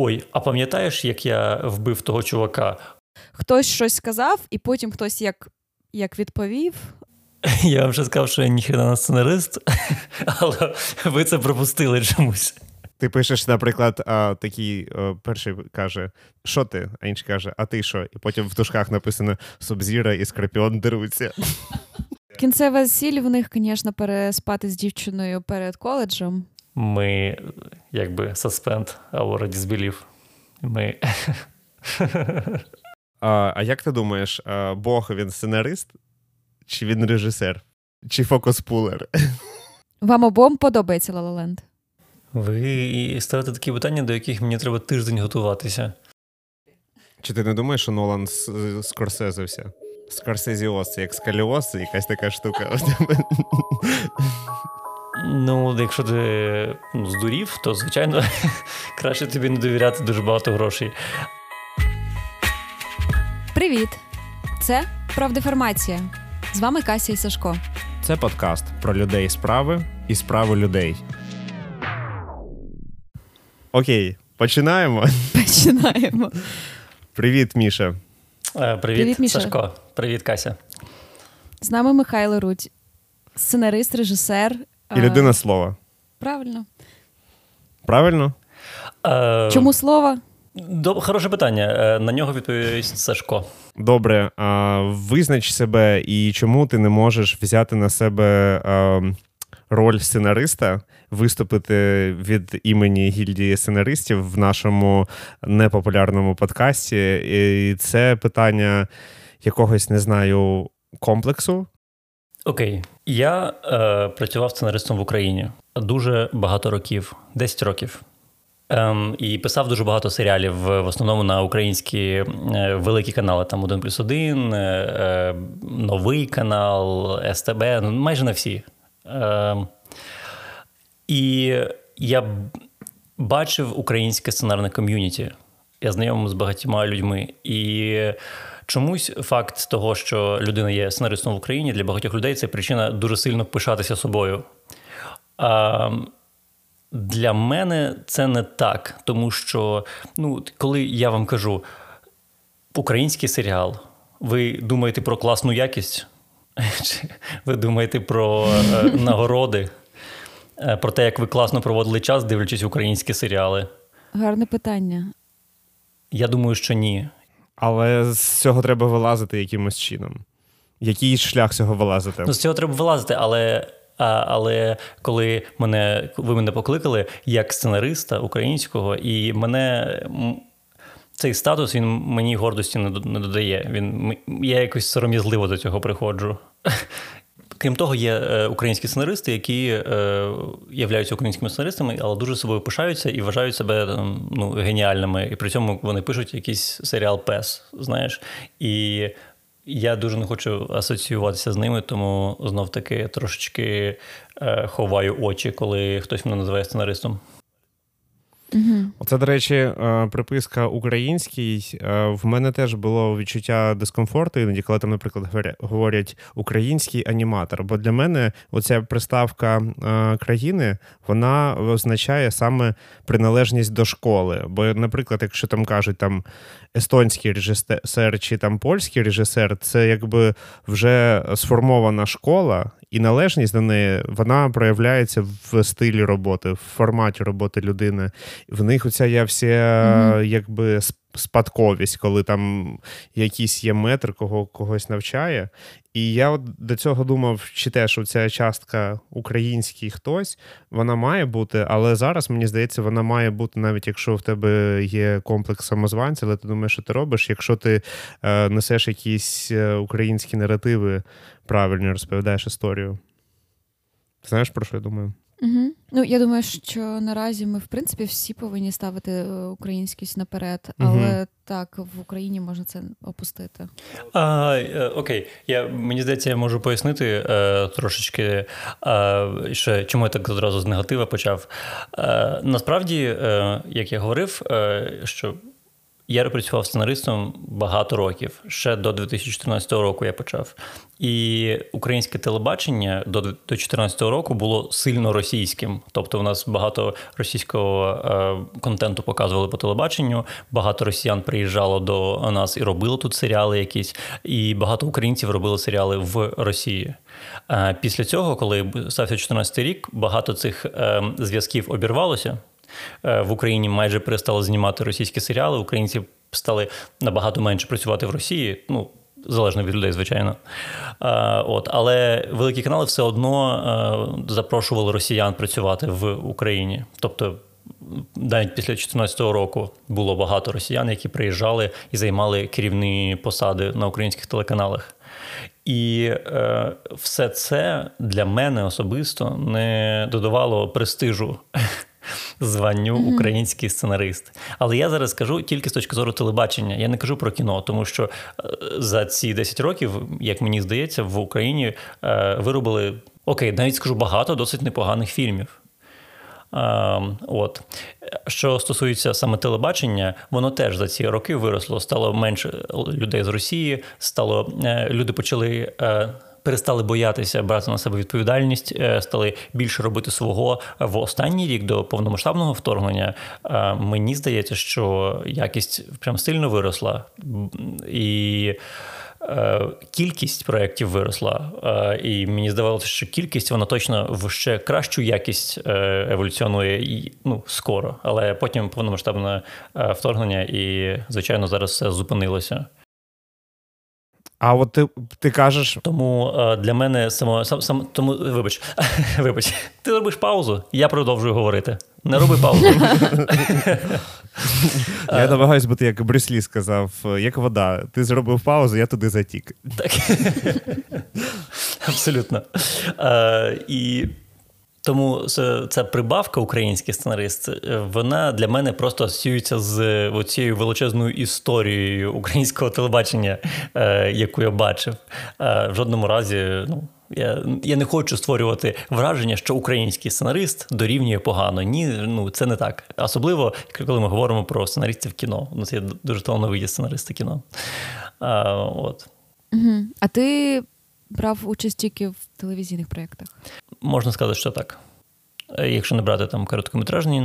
ой, а пам'ятаєш, як я вбив того чувака? Хтось щось сказав, і потім хтось як відповів. Я вам ще сказав, що я ніхрена не сценарист, але ви це пропустили чомусь. Ти пишеш, наприклад, такий перший каже, що ти? А інший каже, а ти що? І потім в дужках написано Субзіра і Скорпіон деруться. Кінцева ціль в них, звісно, переспати з дівчиною перед коледжем. Ми, якби, suspend our disbelief. Ми... А як ти думаєш, Бог, він сценарист? Чи він режисер? Чи фокус-пулер? Вам обом подобається «Ла-ла-ленд»? Ви ставите такі питання, до яких мені треба тиждень готуватися. Чи ти не думаєш, що Нолан скорсезився? Скорсезіоз – це як скаліоз, якась така штука. Ну, якщо ти здурів, то, звичайно, краще тобі не довіряти дуже багато грошей. Привіт! Це «Профдеформація». З вами Кася і Сашко. Це подкаст про людей справи і справи людей. Окей, починаємо. Привіт, Міша. Привіт, Міша. Сашко. Привіт, Кася. З нами Михайло Рудь. Сценарист, режисер. І людина слова. Правильно. Правильно? Чому слова? Хороше питання. На нього відповість Сашко. Добре. Визнач себе і чому ти не можеш взяти на себе роль сценариста, виступити від імені гільдії сценаристів в нашому непопулярному подкасті. І це питання якогось, не знаю, комплексу. Окей. Я працював сценаристом в Україні дуже багато років, 10 років. І писав дуже багато серіалів, в основному на українські великі канали, там 1+1, Новий канал, СТБ, майже на всі. І я бачив українське сценарне ком'юніті. Я знайомий з багатьма людьми. І чомусь факт того, що людина є сценаристом в Україні, для багатьох людей це причина дуже сильно пишатися собою. Для мене це не так, тому що, коли я вам кажу український серіал, ви думаєте про класну якість? Ви думаєте про нагороди? Про те, як ви класно проводили час, дивлячись українські серіали? Гарне питання. Я думаю, що ні. Але з цього треба вилазити якимось чином. Який шлях з цього вилазити? З цього треба вилазити, але коли ви мене покликали як сценариста українського, і цей статус, він мені гордості не додає. Я якось сором'язливо до цього приходжу. Крім того, є українські сценаристи, які являються українськими сценаристами, але дуже собою пишаються і вважають себе геніальними. І при цьому вони пишуть якийсь серіал «Пес», знаєш. І я дуже не хочу асоціюватися з ними, тому знов-таки трошечки ховаю очі, коли хтось мене називає сценаристом. Угу. Оце, до речі, приписка «український». В мене теж було відчуття дискомфорту іноді, коли там, наприклад, говорять «український аніматор». Бо для мене оця приставка країни, вона означає саме приналежність до школи. Бо, наприклад, якщо там кажуть там естонський режисер чи там польський режисер, це якби вже сформована школа, і належність до неї, вона проявляється в стилі роботи, в форматі роботи людини. В них оця є вся якби спадковість, коли там якийсь є метр, когось навчає. І я от до цього думав, чи теж оця частка український хтось, вона має бути, але зараз, мені здається, вона має бути, навіть якщо в тебе є комплекс самозванця, але ти думаєш, що ти робиш, якщо ти несеш якісь українські наративи, правильно розповідаєш історію. Ти знаєш, про що я думаю? Угу. Я думаю, що наразі ми, в принципі, всі повинні ставити українськість наперед, але так, в Україні можна це опустити. Окей. Мені здається, я можу пояснити трошечки, ще, чому я так одразу з негатива почав. Насправді, як я говорив, що Я працював сценаристом багато років. Ще до 2014 року я почав. І українське телебачення до 2014 року було сильно російським. Тобто в нас багато російського контенту показували по телебаченню, багато росіян приїжджало до нас і робило тут серіали якісь, і багато українців робили серіали в Росії. Після цього, коли стався 14 рік, багато цих зв'язків обірвалося. В Україні майже перестали знімати російські серіали, українці стали набагато менше працювати в Росії, залежно від людей, звичайно. Але великі канали все одно запрошували росіян працювати в Україні. Тобто навіть після 2014 року було багато росіян, які приїжджали і займали керівні посади на українських телеканалах. І все це для мене особисто не додавало престижу званню «Український сценарист». Але я зараз кажу тільки з точки зору телебачення. Я не кажу про кіно, тому що за ці 10 років, як мені здається, в Україні виробили, навіть скажу, багато досить непоганих фільмів. Що стосується саме телебачення, воно теж за ці роки виросло. Стало менше людей з Росії, люди почали... перестали боятися брати на себе відповідальність, стали більше робити свого. В останній рік до повномасштабного вторгнення мені здається, що якість прям сильно виросла. І кількість проєктів виросла. І мені здавалося, що кількість, вона точно в ще кращу якість еволюціонує скоро. Але потім повномасштабне вторгнення і, звичайно, зараз все зупинилося. А от ти кажеш... Тому для мене тому, вибач, ти робиш паузу, я продовжую говорити. Не роби паузу. Я намагаюсь бути, як Брюс Лі сказав, як вода. Ти зробив паузу, я туди затік. Так. Абсолютно. І... Тому ця прибавка «Український сценарист», вона для мене просто асоціюється з оцією величезною історією українського телебачення, яку я бачив. В жодному разі я не хочу створювати враження, що український сценарист дорівнює погано. Ні, це не так. Особливо, коли ми говоримо про сценаристів кіно. У нас є дуже талановиті сценаристи кіно. А ти брав участь тільки в телевізійних проєктах? Можна сказати, що так. Якщо не брати там короткометражні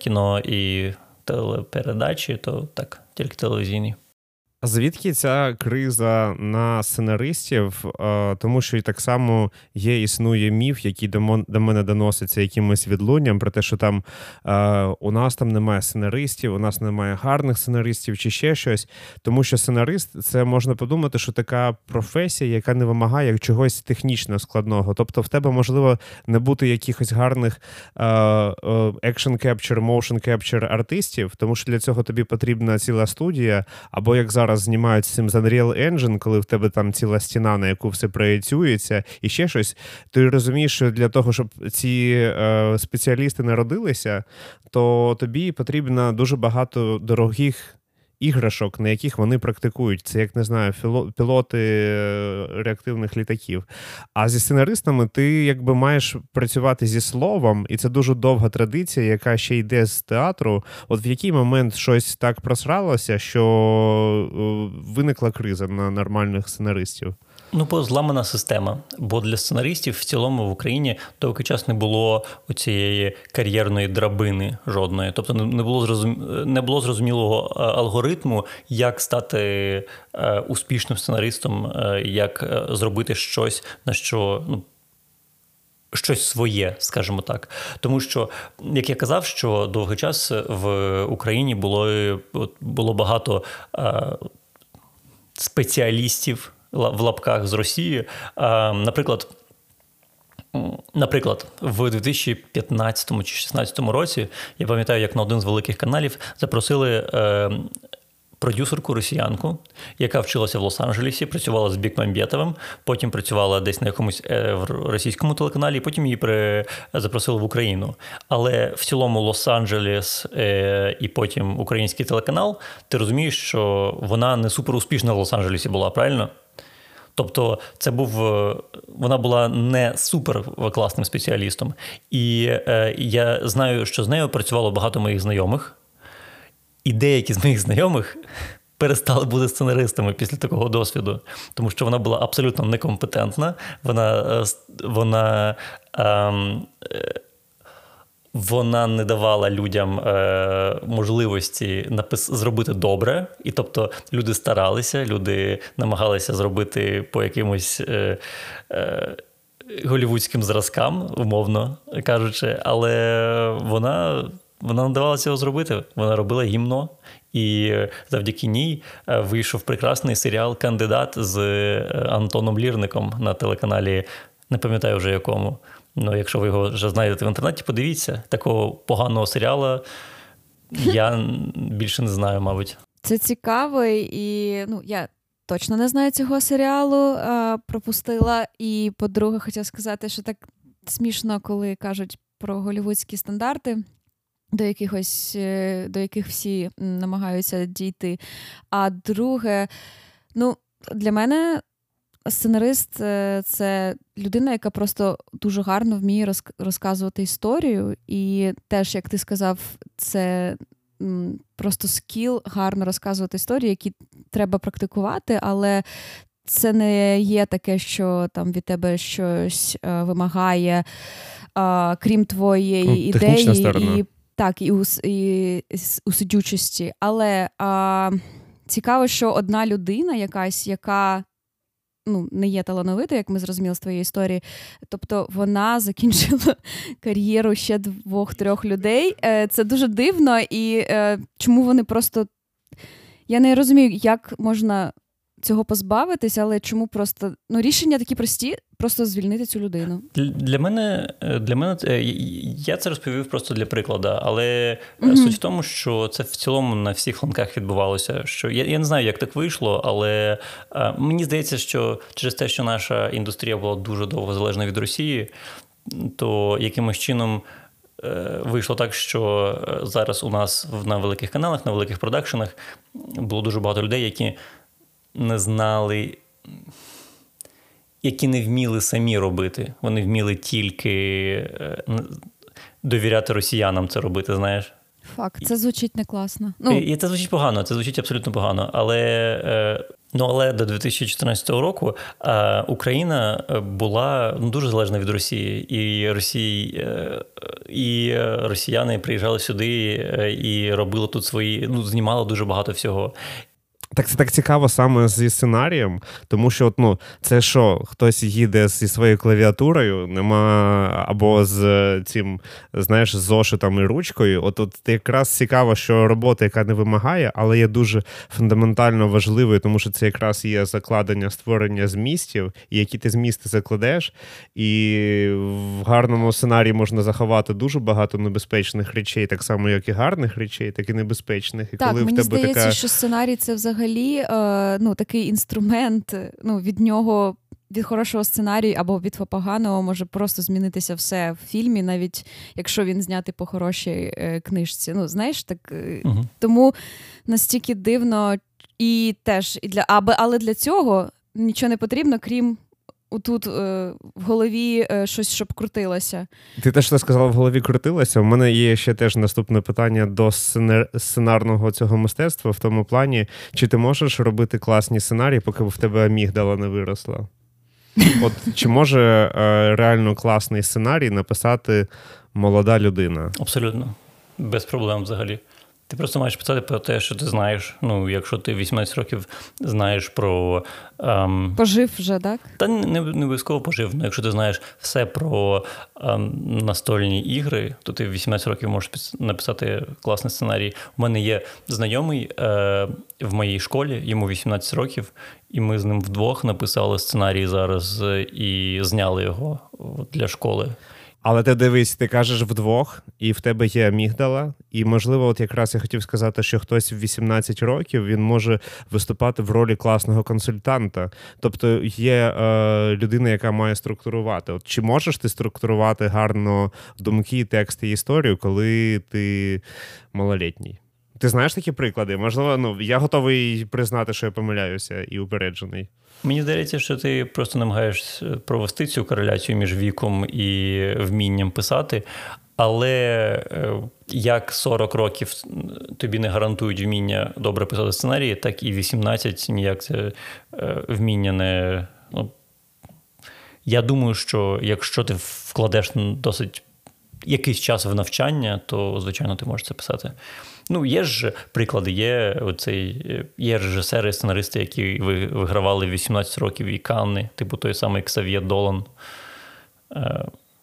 кіно і телепередачі, то так, тільки телевізійні. Звідки ця криза на сценаристів? Тому що і так само існує міф, який до мене доноситься якимось відлунням, про те, що там у нас там немає сценаристів, у нас немає гарних сценаристів чи ще щось. Тому що сценарист – це можна подумати, що така професія, яка не вимагає чогось технічно складного. Тобто в тебе, можливо, не бути якихось гарних екшн-кепчер, моушн-кепчер артистів, тому що для цього тобі потрібна ціла студія, або як зараз знімають з цим з Unreal Engine, коли в тебе там ціла стіна, на яку все проєцюється і ще щось, ти розумієш, що для того, щоб ці спеціалісти народилися, то тобі потрібно дуже багато дорогих іграшок, на яких вони практикують. Це, як не знаю, пілоти реактивних літаків. А зі сценаристами ти, якби, маєш працювати зі словом, і це дуже довга традиція, яка ще йде з театру. От в який момент щось так просралося, що виникла криза на нормальних сценаристів? Зламана система. Бо для сценаристів в цілому в Україні довгий час не було цієї кар'єрної драбини жодної. Тобто не було зрозумілого алгоритму, як стати успішним сценаристом, як зробити щось, на що... щось своє, скажімо так. Тому що, як я казав, що довгий час в Україні було багато спеціалістів, в лапках, з Росії. Наприклад, в 2015 чи 2016 році, я пам'ятаю, як на один з великих каналів запросили продюсерку-росіянку, яка вчилася в Лос-Анджелесі, працювала з Бікмамбетовим, потім працювала десь на якомусь російському телеканалі, потім її запросили в Україну. Але в цілому Лос-Анджелес і потім український телеканал, ти розумієш, що вона не суперуспішна в Лос-Анджелесі була, правильно? Тобто вона була не суперкласним спеціалістом. І я знаю, що з нею працювало багато моїх знайомих. І деякі з моїх знайомих перестали бути сценаристами після такого досвіду, тому що вона була абсолютно некомпетентна, вона не давала людям можливості зробити добре. І тобто люди старалися, люди намагалися зробити по якимось голівудським зразкам, умовно кажучи, але вона не давала цього зробити, вона робила гімно. І завдяки ній вийшов прекрасний серіал «Кандидат» з Антоном Лірником на телеканалі, не пам'ятаю вже якому. Ну, якщо ви його вже знайдете в інтернеті, подивіться. Такого поганого серіала я більше не знаю, мабуть. Це цікаво, і я точно не знаю цього серіалу, пропустила. І, по-друге, хотіла сказати, що так смішно, коли кажуть про голівудські стандарти, до яких всі намагаються дійти. А друге, для мене сценарист – це людина, яка просто дуже гарно вміє розказувати історію. І теж, як ти сказав, це просто скіл гарно розказувати історію, які треба практикувати, але це не є таке, що там від тебе щось вимагає, крім твоєї ідеї і так, і усидючості. Але цікаво, що одна людина якась, яка не є талановита, як ми зрозуміли з твоєї історії, тобто вона закінчила кар'єру ще 2-3 людей. Це дуже дивно, і чому вони просто... Я не розумію, як можна цього позбавитися, але чому просто... рішення такі прості, просто звільнити цю людину. Для мене я це розповів просто для прикладу, але суть в тому, що це в цілому на всіх ланках відбувалося. Що я не знаю, як так вийшло, але мені здається, що через те, що наша індустрія була дуже довго залежна від Росії, то якимось чином вийшло так, що зараз у нас на великих каналах, на великих продакшенах було дуже багато людей, які не знали, які не вміли самі робити. Вони вміли тільки довіряти росіянам це робити, знаєш. Факт, це звучить не класно. І це звучить погано, це звучить абсолютно погано. Але до 2014 року Україна була дуже залежна від Росії. І росіяни приїжджали сюди і робили тут свої, знімали дуже багато всього. Так, це так цікаво саме зі сценарієм, тому що це що, хтось їде зі своєю клавіатурою, нема або з цим, знаєш, зошитом і ручкою. От якраз цікаво, що робота, яка не вимагає, але є дуже фундаментально важливою, тому що це якраз є закладення створення змістів, і які ти змісти закладеш, і в гарному сценарії можна заховати дуже багато небезпечних речей, так само як і гарних речей, так і небезпечних. І так, коли мені в тебе здається, що сценарій це взагалі такий інструмент, від нього, від хорошого сценарію або від поганого може просто змінитися все в фільмі, навіть якщо він знятий по хорошій книжці. Угу. Тому настільки дивно і теж, але для цього нічого не потрібно, крім тут в голові щось, щоб крутилося. Ти теж це сказала, в голові крутилося. У мене є ще теж наступне питання до сценарного цього мистецтва в тому плані, чи ти можеш робити класні сценарії, поки в тебе амігдала не виросла? От чи може реально класний сценарій написати молода людина? Абсолютно. Без проблем взагалі. Ти просто маєш писати про те, що ти знаєш. Якщо ти 18 років знаєш про... Пожив вже, так? Та не обов'язково пожив. Якщо ти знаєш все про настольні ігри, то ти в 18 років можеш написати класний сценарій. У мене є знайомий в моїй школі, йому 18 років, і ми з ним вдвох написали сценарій зараз і зняли його для школи. Але ти дивись, ти кажеш вдвох, і в тебе є амігдала, і, можливо, от якраз я хотів сказати, що хтось в 18 років, він може виступати в ролі класного консультанта. Тобто є людина, яка має структурувати. От чи можеш ти структурувати гарно думки, тексти і історію, коли ти малолітній? Ти знаєш такі приклади? Можливо, я готовий признати, що я помиляюся і упереджений. Мені здається, що ти просто намагаєшся провести цю кореляцію між віком і вмінням писати, Але як 40 років тобі не гарантують вміння добре писати сценарії, так і 18 ніяк це вміння не... Ну, я думаю, що якщо ти вкладеш досить якийсь час в навчання, то, звичайно, ти можеш це писати. Ну, є ж приклади, є режисери і сценаристи, які вигравали 18 років і Канни, типу той самий Ксав'є Долан.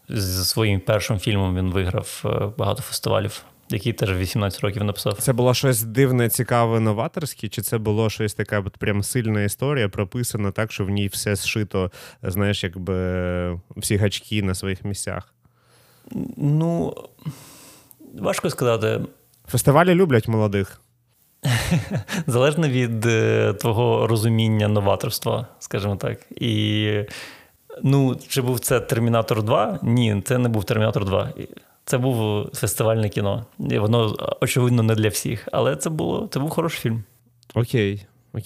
Зі своїм першим фільмом він виграв багато фестивалів, які теж 18 років написав. Це було щось дивне, цікаве, новаторське? Чи це було щось така прям сильна історія, прописана так, що в ній все зшито, знаєш, якби всі гачки на своїх місцях? Ну, важко сказати. Фестивалі люблять молодих. Залежно від твого розуміння новаторства, скажімо так. І... Ну, чи був це «Термінатор 2»? Ні, це не був «Термінатор 2». Це був фестивальне кіно. І воно, очевидно, не для всіх. Але це був хороший фільм. Окей. Угу.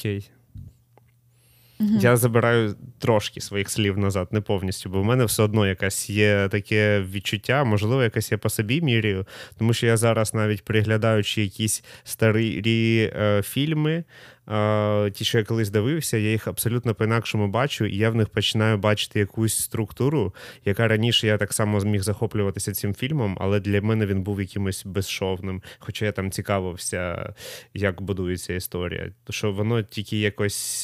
Я забираю трошки своїх слів назад, не повністю, бо в мене все одно якесь є таке відчуття, можливо, якесь я по собі міряю, тому що я зараз навіть приглядаючи якісь старі фільми, ті, що я колись дивився, я їх абсолютно по-інакшому бачу, і я в них починаю бачити якусь структуру, яка раніше я так само зміг захоплюватися цим фільмом, але для мене він був якимось безшовним, хоча я там цікавився, як будується історія. Що воно тільки якось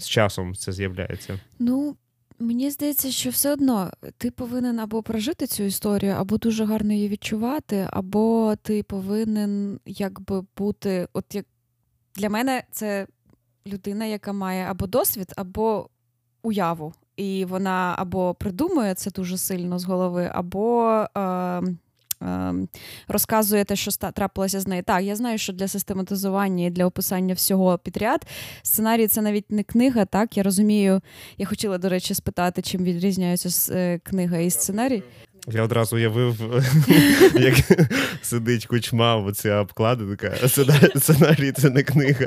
з часом це з'являється. Ну, мені здається, що все одно ти повинен або прожити цю історію, або дуже гарно її відчувати, або ти повинен якби бути... От як для мене це людина, яка має або досвід, або уяву. І вона або придумує це дуже сильно з голови, або розказує те, що трапилося з нею. Так, я знаю, що для систематизування і для описання всього підряд сценарій – це навіть не книга, так? Я розумію, я хотіла, до речі, спитати, чим відрізняються книга і сценарій. Я одразу уявив, як сидить Кучма, оця обкладинка. Сценарій – це не книга.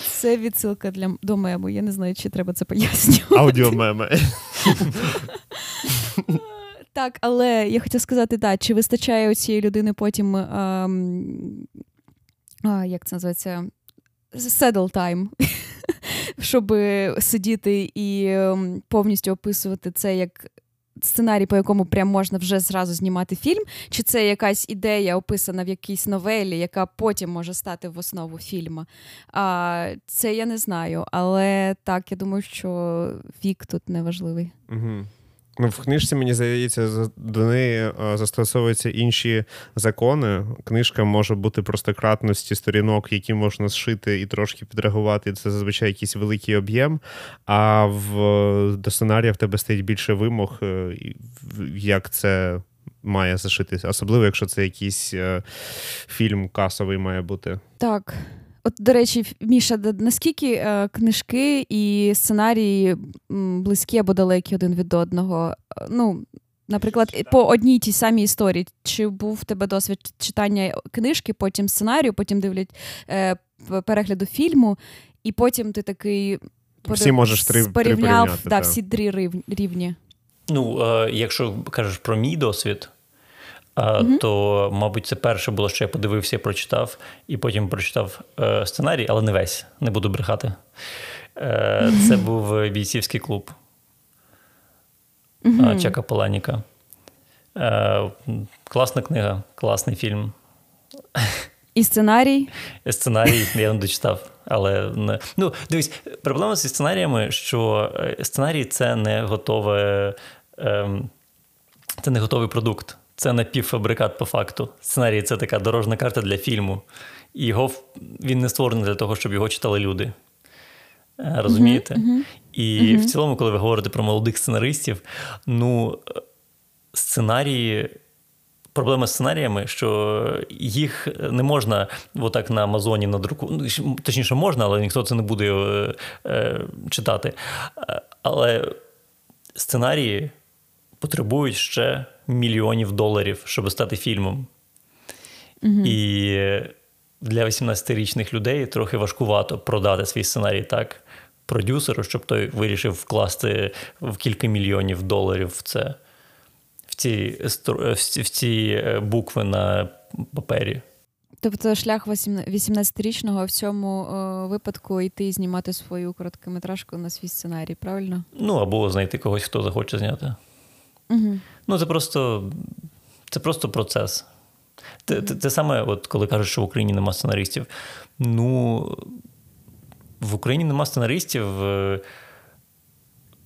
Це відсилка до мему. Я не знаю, чи треба це пояснювати. Аудіомеми. Так, але я хотіла сказати, так, чи вистачає у цієї людини потім, як це називається, saddle time, щоб сидіти і повністю описувати це як сценарій, по якому прям можна вже зразу знімати фільм, чи це якась ідея описана в якійсь новелі, яка потім може стати в основу фільму. Це я не знаю, але так, я думаю, що вік тут неважливий. Угу. Ну, в книжці, мені здається, до неї застосовуються інші закони. Книжка може бути просто кратності сторінок, які можна зшити і трошки підрегувати. Це зазвичай якийсь великий об'єм. А до сценарія в тебе стоїть більше вимог, як це має зашитися. Особливо, якщо це якийсь фільм касовий має бути. Так. От, до речі, Міша, наскільки книжки і сценарії близькі або далекі один від одного? Ну, наприклад, по одній тій самій історії. Чи був в тебе досвід читання книжки, потім сценарію, потім перегляду фільму, і потім ти такий порівняв всі три рівні? Ну, якщо кажеш про мій досвід... то, мабуть, це перше було, що я подивився і прочитав, і потім прочитав сценарій, але не весь, не буду брехати. Це був «Бійцівський клуб» Чака Паланіка. Класна книга, класний фільм. І сценарій? Сценарій я не дочитав, але... Не. Ну, дивись, проблема зі сценаріями, що сценарій – це не готове... це не готовий продукт. Це напівфабрикат по факту. Сценарій – це така дорожня карта для фільму. І він не створений для того, щоб його читали люди. Розумієте? В цілому, коли ви говорите про молодих сценаристів, ну, сценарії... Проблема з сценаріями, що їх не можна отак на Амазоні надрукувати. Точніше, можна, але ніхто це не буде читати. Але сценарії потребують ще... мільйонів доларів, щоб стати фільмом. І для 18-річних людей трохи важкувато продати свій сценарій так, продюсеру, щоб той вирішив вкласти в кілька мільйонів доларів в це, в ці букви на папері. Тобто шлях 18-річного в цьому випадку йти знімати свою короткометражку на свій сценарій, правильно? Ну, або знайти когось, хто захоче зняти. Угу. Ну, це просто процес. Те саме, от, коли кажуть, що в Україні нема сценаристів. Ну, в Україні нема сценаристів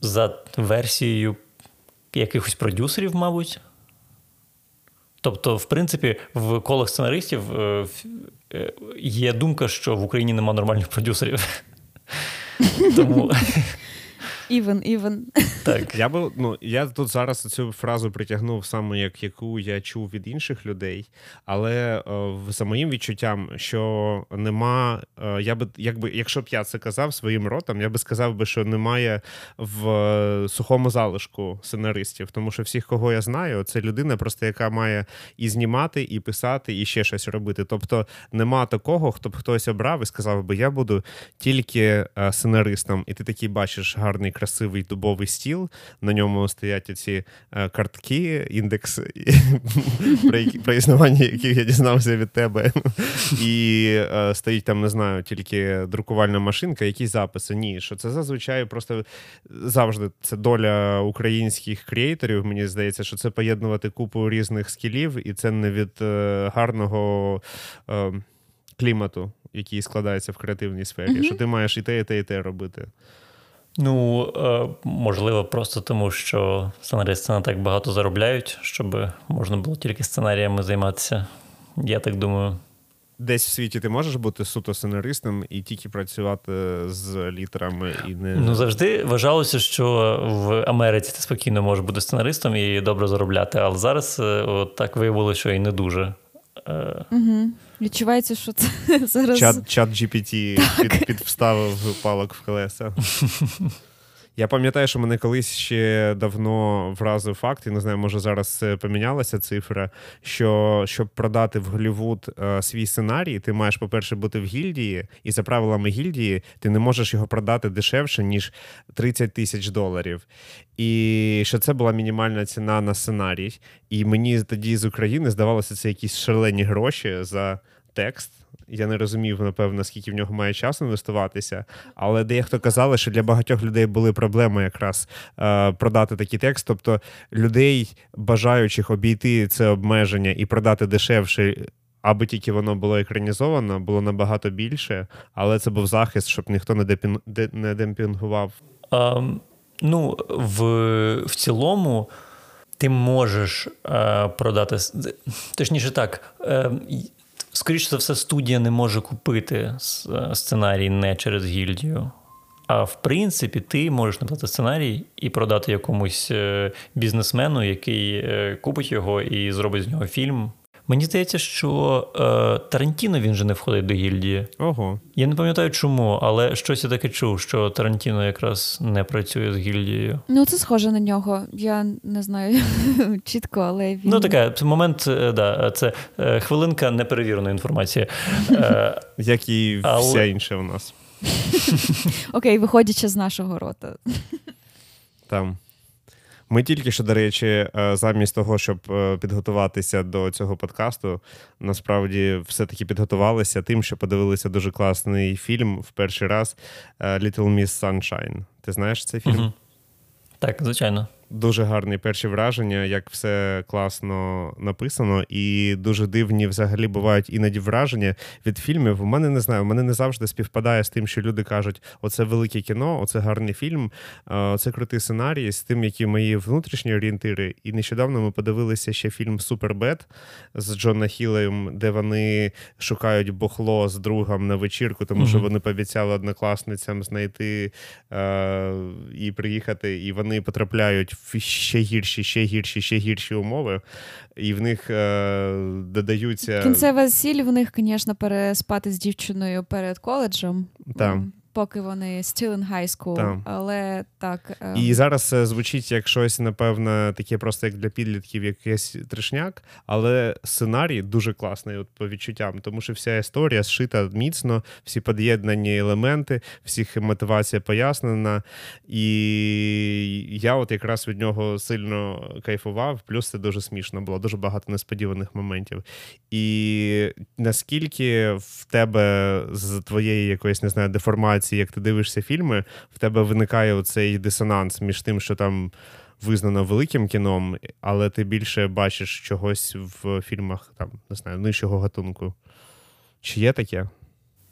за версією якихось продюсерів, мабуть. Тобто, в принципі, в колах сценаристів є думка, що в Україні нема нормальних продюсерів. Тому... Even. Так, я тут зараз цю фразу притягнув саме, яку я чув від інших людей, але за моїм відчуттям, що нема, якщо б я це казав своїм ротом, я би сказав би, що немає в сухому залишку сценаристів, тому що всіх, кого я знаю, це людина просто, яка має і знімати, і писати, і ще щось робити. Тобто нема такого, хто б хтось обрав і сказав би, я буду тільки сценаристом, і ти такий бачиш гарний красивий дубовий стіл, на ньому стоять ці картки, індекс, про існування яких я дізнався від тебе. І стоїть там, не знаю, тільки друкувальна машинка, якісь записи. Ні, що це зазвичай просто завжди це доля українських креаторів, мені здається, що це поєднувати купу різних скілів, і це не від гарного клімату, який складається в креативній сфері, що ти маєш і те робити. Ну, можливо, просто тому, що сценаристи не так багато заробляють, щоб можна було тільки сценаріями займатися. Я так думаю. Десь в світі ти можеш бути суто сценаристом і тільки працювати з літерами і не... Ну, завжди вважалося, що в Америці ти спокійно можеш бути сценаристом і добре заробляти, але зараз так виявилося, що і не дуже. Угу. Відчувається, що це зараз... Чат GPT підставив палок в колеса. Я пам'ятаю, що мене колись ще давно вразив факт, я не знаю, може зараз помінялася цифра, що щоб продати в Голлівуд свій сценарій, ти маєш, по-перше, бути в гільдії, і за правилами гільдії ти не можеш його продати дешевше, ніж $30,000. І що це була мінімальна ціна на сценарій. І мені тоді з України здавалося, це якісь шалені гроші за текст. Я не розумів, напевно, скільки в нього має часу інвестуватися, але дехто казали, що для багатьох людей були проблеми якраз продати такий текст. Тобто людей, бажаючих обійти це обмеження і продати дешевше, аби тільки воно було екранізовано, було набагато більше, але це був захист, щоб ніхто не демпінгував. Ну, в цілому... Ти можеш продати... Точніше так, скоріше за все, студія не може купити сценарій не через гільдію. А в принципі, ти можеш написати сценарій і продати якомусь бізнесмену, який купить його і зробить з нього фільм. Мені здається, що Тарантіно, він же не входить до гільдії. Ого. Я не пам'ятаю чому, але щось я таке чув, що Тарантіно якраз не працює з гільдією. Ну, це схоже на нього. Я не знаю чітко, але він... Ну, таке, момент, да, це хвилинка неперевіреної інформації. Як і вся інша у нас. Окей, виходячи з нашого рота. Там... Ми тільки що, до речі, замість того, щоб підготуватися до цього подкасту, насправді все-таки підготувалися тим, що подивилися дуже класний фільм в перший раз «Little Miss Sunshine». Ти знаєш цей фільм? Угу. Так, звичайно. Дуже гарні перші враження, як все класно написано, і дуже дивні взагалі бувають іноді враження від фільмів. У мене, не знаю, у мене не завжди співпадає з тим, що люди кажуть, оце велике кіно, оце гарний фільм, оце крутий сценарій, з тим, які мої внутрішні орієнтири. І нещодавно ми подивилися ще фільм «Супербед» з Джона Хілем, де вони шукають бухло з другом на вечірку, тому що вони пообіцяли однокласницям знайти і приїхати, і вони потрапляють ще гірші умови, і в них додаються... Кінцева сіль в них, звісно, переспати з дівчиною перед коледжем. Так. поки вони still in high school. Там. Але так... І зараз звучить як щось, напевно, таке просто як для підлітків, якийсь трешняк, але сценарій дуже класний от, по відчуттям, тому що вся історія зшита міцно, всі під'єднані елементи, всіх мотивація пояснена, і я от якраз від нього сильно кайфував, плюс це дуже смішно було, дуже багато несподіваних моментів. І наскільки в тебе з твоєї якоїсь, не знаю, деформації, як ти дивишся фільми, в тебе виникає оцей дисонанс між тим, що там визнано великим кіном, але ти більше бачиш чогось в фільмах, там, не знаю, нижчого гатунку. Чи є таке?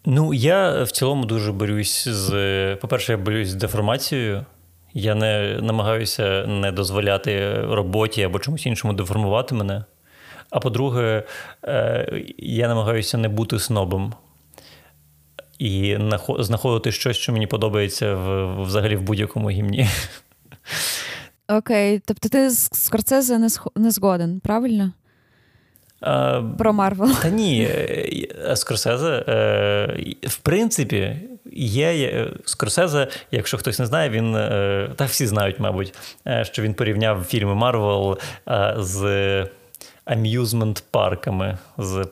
Ну, я в цілому дуже борюсь з... По-перше, я борюсь з деформацією. Я не намагаюся не дозволяти роботі або чомусь іншому деформувати мене. А по-друге, я намагаюся не бути снобом і знаходити щось, що мені подобається взагалі в будь-якому гімні. Окей, тобто ти з Скорсезе не згоден, правильно? Про Марвел. Та ні, Скорсезе, в принципі, є Скорсезе, якщо хтось не знає, він, та всі знають, мабуть, що він порівняв фільми Марвел з... ам'юзмент-парками, з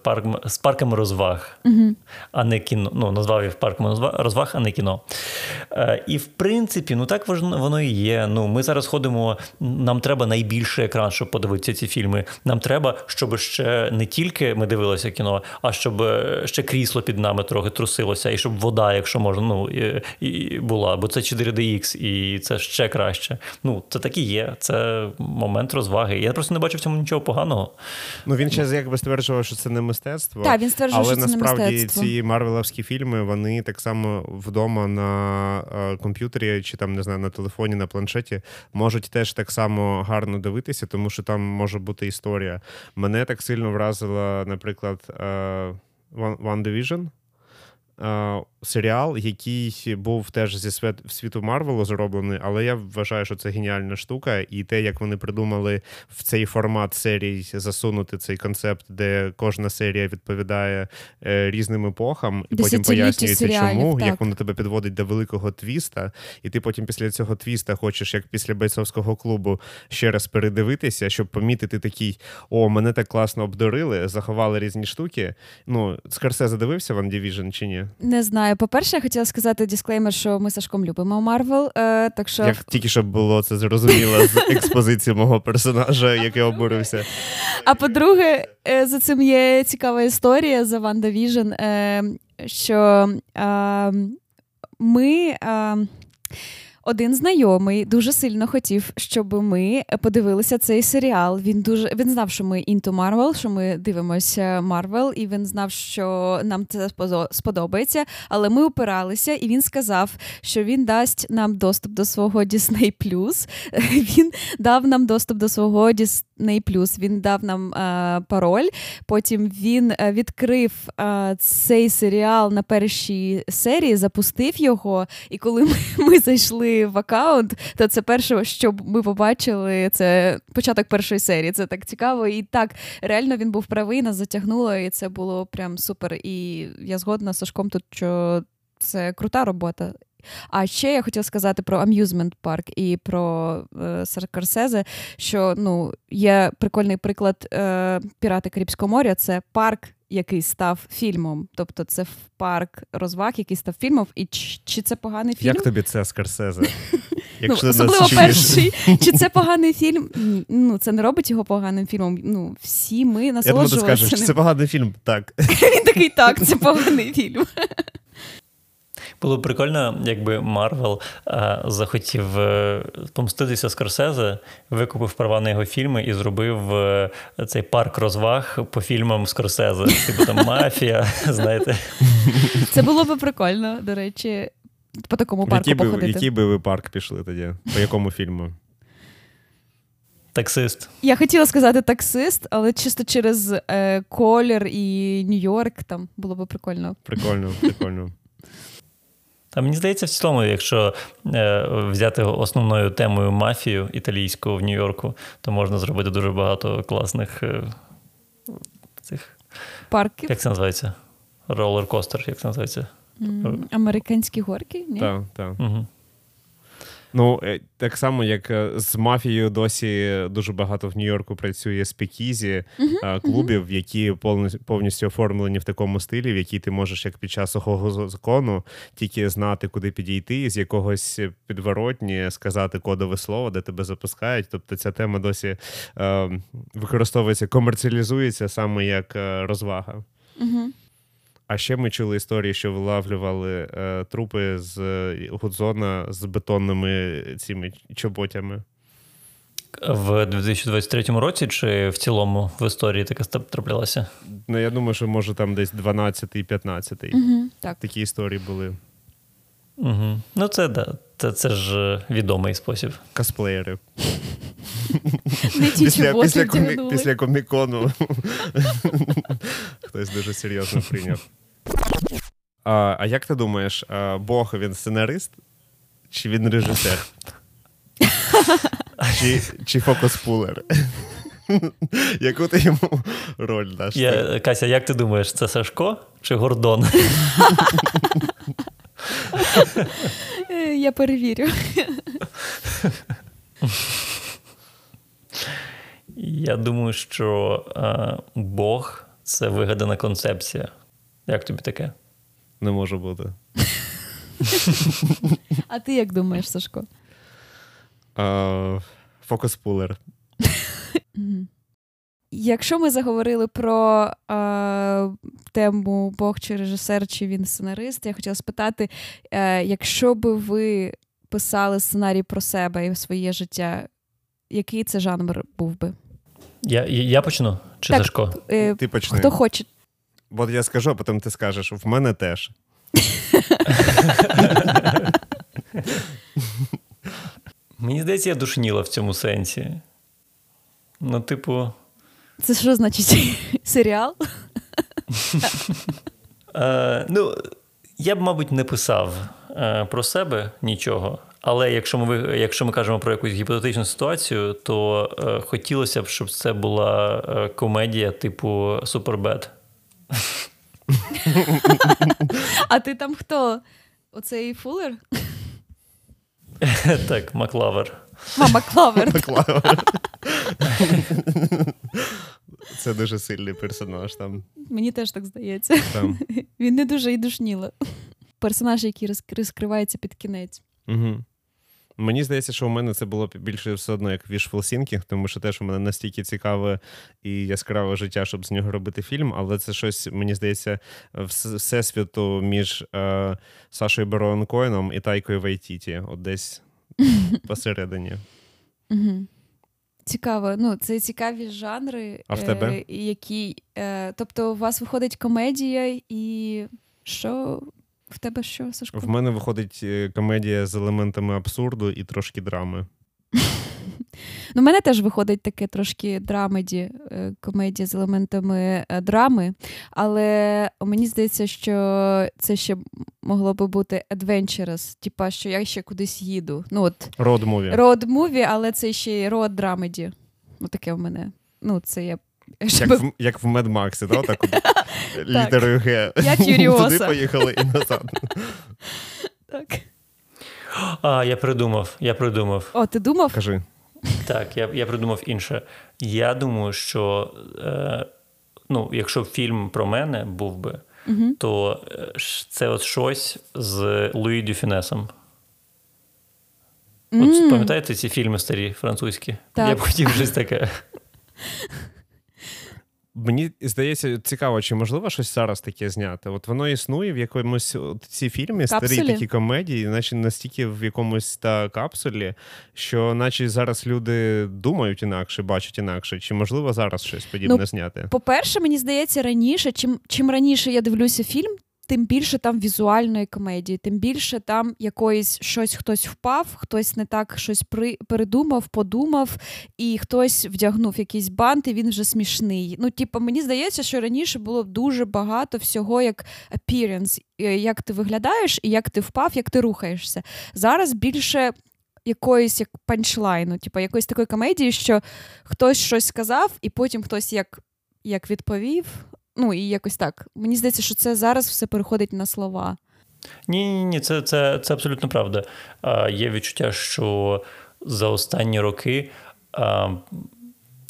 парками розваг, uh-huh. а не кіно. Ну, назвав їх парками розваг, а не кіно. І, в принципі, ну так воно і є. Ну, ми зараз ходимо, нам треба найбільший екран, щоб подивитися ці фільми. Нам треба, щоб ще не тільки ми дивилися кіно, а щоб ще крісло під нами трохи трусилося, і щоб вода, якщо можна, ну, і була. Бо це 4DX, і це ще краще. Ну, це так і є. Це момент розваги. Я просто не бачу в цьому нічого поганого. Ну, він ще якби стверджував, що це не мистецтво. Так, він стверджував, що це не мистецтво. Але насправді ці марвеловські фільми, вони так само вдома на комп'ютері чи там, не знаю, на телефоні, на планшеті можуть теж так само гарно дивитися, тому що там може бути історія. Мене так сильно вразила, наприклад, WandaVision. Серіал, який був теж зі світу Марвелу зроблений, але я вважаю, що це геніальна штука, і те, як вони придумали в цей формат серій засунути цей концепт, де кожна серія відповідає різним епохам, і потім пояснюється, серіалів, чому, так. Як воно тебе підводить до великого твіста, і ти потім після цього твіста хочеш, як після бойцовського клубу, ще раз передивитися, щоб помітити такий, о, мене так класно обдурили, заховали різні штуки. Ну, Скорсезе дивився WandaVision чи ні? Не знаю. По-перше, я хотіла сказати дисклеймер, що ми з Сашком любимо Марвел, так що... Як тільки, щоб було це зрозуміло з експозиції мого персонажа, який обурився. А по-друге, за цим є цікава історія, за WandaVision, що ми... Один знайомий дуже сильно хотів, щоб ми подивилися цей серіал. Він знав, що ми into Marvel, що ми дивимося Marvel, і він знав, що нам це сподобається, але ми упиралися, і він сказав, що він дасть нам доступ до свого Disney+. Він дав нам доступ до свого Disney+, він дав нам пароль, потім він відкрив цей серіал на першій серії, запустив його, і коли ми зайшли в аккаунт, то це перше, що ми побачили, це початок першої серії. Це так цікаво. І так, реально він був правий, нас затягнуло, і це було прям супер. І я згодна з Сашком тут, що це крута робота. А ще я хотіла сказати про Amusement Park і про Скорсезе, що ну, є прикольний приклад «Пірати Карибського моря». Це парк, який став фільмом. Тобто це парк розваг, який став фільмом. І чи це поганий фільм? Як тобі це, Скорсезе? Якщо ну, особливо перший. Чи це поганий фільм? Ну, це не робить його поганим фільмом. Ну, всі ми насолоджувалися. Я думаю, ти скажеш, чи це поганий фільм? Так. Він такий, так, це поганий фільм. Було прикольно, якби Марвел захотів помститися Скорсезе, викупив права на його фільми і зробив цей парк розваг по фільмам Скорсезе. Типу там «Мафія», знаєте. Це було би прикольно, до речі, по такому парку походити. Який би ви парк пішли тоді? По якому фільму? «Таксист». Я хотіла сказати «Таксист», але чисто через колір і Нью-Йорк там було би прикольно. Прикольно, прикольно. А мені здається, в цілому, якщо взяти основною темою мафію італійську в Нью-Йорку, то можна зробити дуже багато класних цих... Парків? Як це називається? Ролер-костер, як це називається? Американські горки? Так, так. Угу. Ну, так само, як з мафією досі дуже багато в Нью-Йорку працює спікізі, клубів, які повністю оформлені в такому стилі, в якій ти можеш, як під час сухого закону, тільки знати, куди підійти, з якогось підворотні сказати кодове слово, де тебе запускають. Тобто ця тема досі використовується, комерціалізується саме як розвага. Угу. А ще ми чули історії, що виловлювали трупи з Гудзона з бетонними цими чоботями. В 2023 році чи в цілому в історії таке траплялося? Ну, я думаю, що може там десь 12-15. Угу, так. Такі історії були. Угу. Ну це, да. Це ж відомий спосіб. Косплеєри. Після комікону хтось дуже серйозно прийняв. А як ти думаєш, Бог, він сценарист? Чи він режисер? Чи фокус-пулер? Яку ти йому роль даш? Кася, як ти думаєш, це Сашко чи Гордон? Я перевірю. Я думаю, що Бог – це вигадана концепція. Як тобі таке? Не може бути. А ти як думаєш, Сашко? Фокус-пулер. Якщо ми заговорили про тему «Бог чи режисер, чи він сценарист», я хотіла спитати, якщо би ви писали сценарій про себе і своє життя, який це жанр був би? Я почну? Чи так, Сашко? Ти почни. Хто хоче. От я скажу, а потім ти скажеш. В мене теж. Мені здається, я душніла в цьому сенсі. Ну, типу... Це що значить? Серіал? Ну, я б, мабуть, не писав про себе нічого. Але якщо ми кажемо про якусь гіпотетичну ситуацію, то хотілося б, щоб це була комедія типу «Супербед». А ти там хто? Оцей Фуллер? Так, Маклавер. Маклавер. Маклавер. Це дуже сильний персонаж там. Мені теж так здається. Там. Він не дуже і душніло. Персонаж, який розкривається під кінець. Угу. Мені здається, що у мене це було більше все одно як wishful thinking, тому що теж у мене настільки цікаве і яскраве життя, щоб з нього робити фільм, але це щось, мені здається, всесвіту між Сашою Барон Коеном і Тайкою Вайтіті. От десь посередині. Угу. Цікаво. Ну, це цікаві жанри. А в тебе? Які, тобто у вас виходить комедія і що... В тебе що, Сашко? В мене виходить комедія з елементами абсурду і трошки драми. Ну, в мене теж виходить таке трошки драмеді, комедія з елементами драми, але мені здається, що це ще могло би бути adventurous, типа, що я ще кудись їду. Ну, от, road movie, але це ще й road драмеді. Отаке в мене. Ну, це я... Як в Mad Max, да? Так? Літерою Г. Туди поїхали і назад. Так. А, я придумав. О, ти думав? Кажи. Так, я придумав інше. Я думаю, що ну, якщо фільм про мене був би, то це от щось з Луї Дюфюнесом. От, пам'ятаєте ці фільми старі, французькі? Так. Я б хотів щось таке. Мені здається, цікаво, чи можливо щось зараз таке зняти? От воно існує в якомусь ці фільмі, капсулі. Старі такі комедії, наче настільки в якомусь та капсулі, що наче зараз люди думають інакше, бачать інакше. Чи можливо зараз щось подібне зняти? По-перше, мені здається, раніше, чим раніше я дивлюся фільм, тим більше там візуальної комедії, тим більше там якоїсь хтось впав, хтось не так щось передумав, подумав, і хтось вдягнув якийсь бант, і він вже смішний. Ну, типу, мені здається, що раніше було дуже багато всього як appearance, як ти виглядаєш, і як ти впав, як ти рухаєшся. Зараз більше якоїсь як панчлайну, типу, якоїсь такої комедії, що хтось щось сказав, і потім хтось як відповів. Ну, і якось так. Мені здається, що це зараз все переходить на слова. Ні, це абсолютно правда. Є відчуття, що за останні роки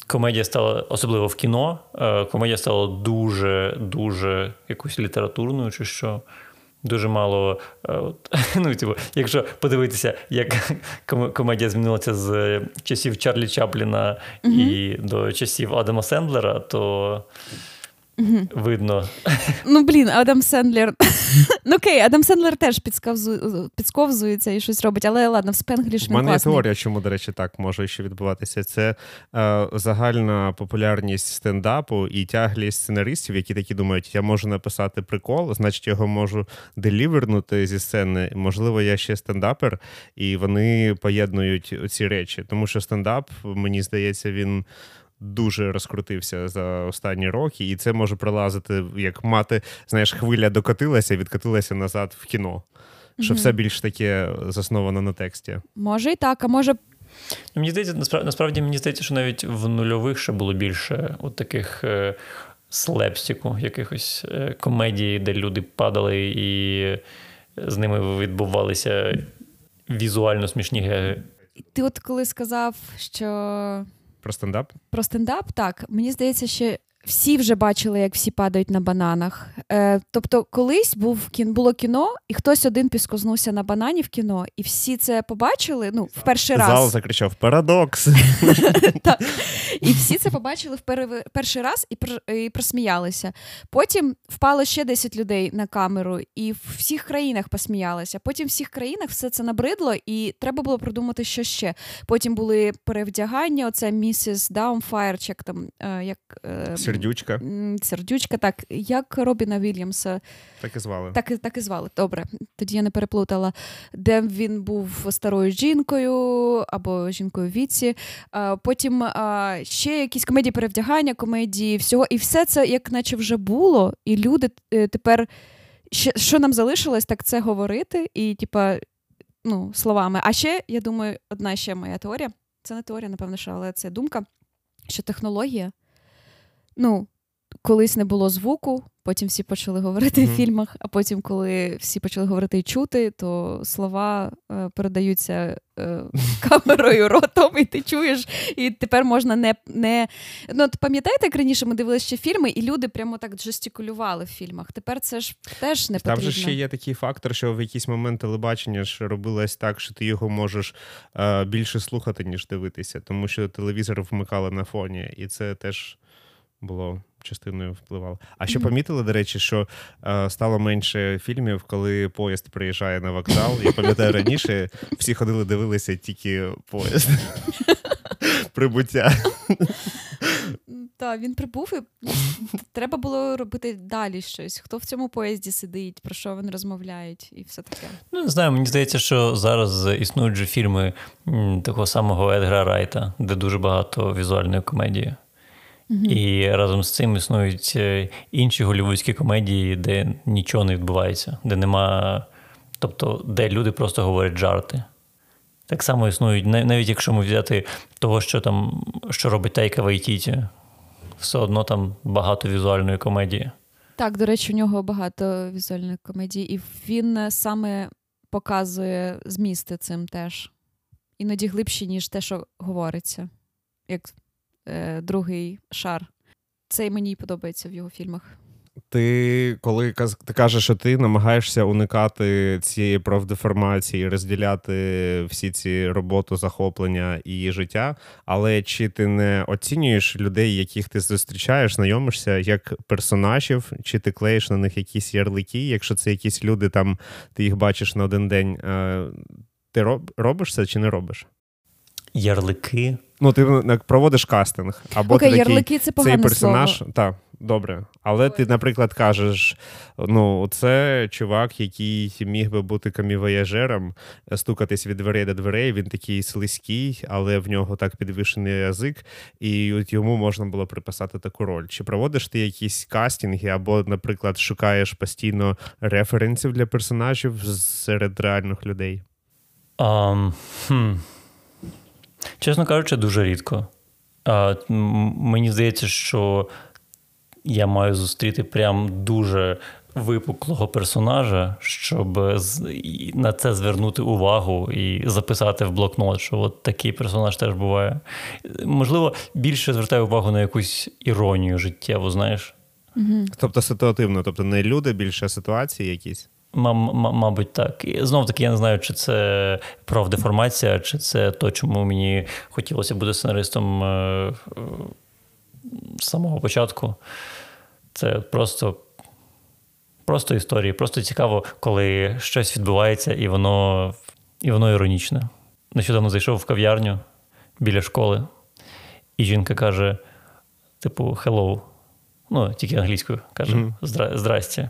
комедія стала, особливо в кіно, комедія стала дуже якусь літературною чи що. Дуже мало, якщо подивитися, як комедія змінилася з часів Чарлі Чапліна і до часів Адама Сендлера, то видно. Адам Сендлер. Адам Сендлер теж підсковзується і щось робить, але ладно, в Спенгліш він класний. У мене є теорія, чому, до речі, так може ще відбуватися. Це загальна популярність стендапу і тяглість сценаристів, які такі думають, я можу написати прикол, значить його можу делівернути зі сцени. Можливо, я ще стендапер, і вони поєднують ці речі. Тому що стендап, мені здається, він дуже розкрутився за останні роки, і це може пролазити, як мати, знаєш, хвиля докотилася, відкотилася назад в кіно. Що все більш таке засновано на тексті. Може і так, а може... Мені здається, насправді, що навіть в нульових ще було більше от таких слепстику, якихось комедій, де люди падали і з ними відбувалися візуально смішні геги. Ти от коли сказав, що... Про стендап? Про стендап, так. Мені здається, що всі вже бачили, як всі падають на бананах. Тобто колись було кіно, і хтось один піскознувся на банані в кіно, і всі це побачили, в перший раз. Зал закричав «Парадокс!» Так. І всі це побачили в перший раз і просміялися. Потім впало ще 10 людей на камеру, і в всіх країнах посміялися. Потім в всіх країнах все це набридло, і треба було придумати, що ще. Потім були перевдягання, оце місіс Даунфайр, як там, Сердючка. Сердючка, так. Як Робіна Вільямса. Так і звали. Так і звали, добре. Тоді я не переплутала. Де він був старою жінкою, або жінкою в віці. Потім ще якісь комедії перевдягання, комедії всього. І все це, як наче вже було. І люди тепер... Що нам залишилось, так це говорити. І, словами. А ще, я думаю, одна ще моя теорія. Це не теорія, напевно, але це думка. Що технологія... колись не було звуку, потім всі почали говорити в фільмах, а потім, коли всі почали говорити і чути, то слова передаються камерою, ротом, і ти чуєш, і тепер можна не... пам'ятаєте, як раніше ми дивилися ще фільми, і люди прямо так жестикулювали в фільмах. Тепер це ж теж не потрібно. Там же ще є такий фактор, що в якийсь момент телебачення ж робилось так, що ти його можеш більше слухати, ніж дивитися, тому що телевізор вмикали на фоні, і це теж... було частиною впливало. А ще помітили, до речі, що стало менше фільмів, коли поїзд приїжджає на вокзал. Я пам'ятаю, раніше всі ходили, дивилися тільки поїзд. Прибуття. Так, він прибув, і треба було робити далі щось. Хто в цьому поїзді сидить, про що вони розмовляють і все таке. Не знаю, мені здається, що зараз існують же фільми такого самого Едгара Райта, де дуже багато візуальної комедії. І разом з цим існують інші голлівудські комедії, де нічого не відбувається, де нема, тобто, де люди просто говорять жарти. Так само існують, навіть якщо ми взяти того, що робить Тайка Вайтіті, все одно там багато візуальної комедії. Так, до речі, у нього багато візуальної комедії, і він саме показує змісти цим теж. Іноді глибші, ніж те, що говориться. Як другий шар. Це мені подобається в його фільмах. Ти, коли ти кажеш, що ти намагаєшся уникати цієї профдеформації, розділяти всі ці роботу, захоплення і життя, але чи ти не оцінюєш людей, яких ти зустрічаєш, знайомишся, як персонажів, чи ти клеїш на них якісь ярлики, якщо це якісь люди, там, ти їх бачиш на один день, ти робиш це чи не робиш? Ярлики? Ти проводиш кастинг, або ти такий, ярлики, це погане цей персонаж, слово. Так, добре. Але ти, наприклад, кажеш, це чувак, який міг би бути камівояжером, стукатись від дверей до дверей, він такий слизький, але в нього так підвищений язик, і от йому можна було приписати таку роль. Чи проводиш ти якісь кастинги, або, наприклад, шукаєш постійно референсів для персонажів серед реальних людей? Чесно кажучи, дуже рідко. Мені здається, що я маю зустріти прям дуже випуклого персонажа, щоб на це звернути увагу і записати в блокнот, що от такий персонаж теж буває. Можливо, більше звертаю увагу на якусь іронію життєву, знаєш? Угу. Тобто ситуативно, тобто не люди більше, а ситуації якісь? Мабуть, так. І знов-таки, я не знаю, чи це профдеформація, чи це то, чому мені хотілося бути сценаристом з самого початку. Це просто історії. Просто цікаво, коли щось відбувається, і воно іронічне. Нещодавно зайшов в кав'ярню біля школи, і жінка каже, типу, hello. Ну, тільки англійською, каже, здрасті.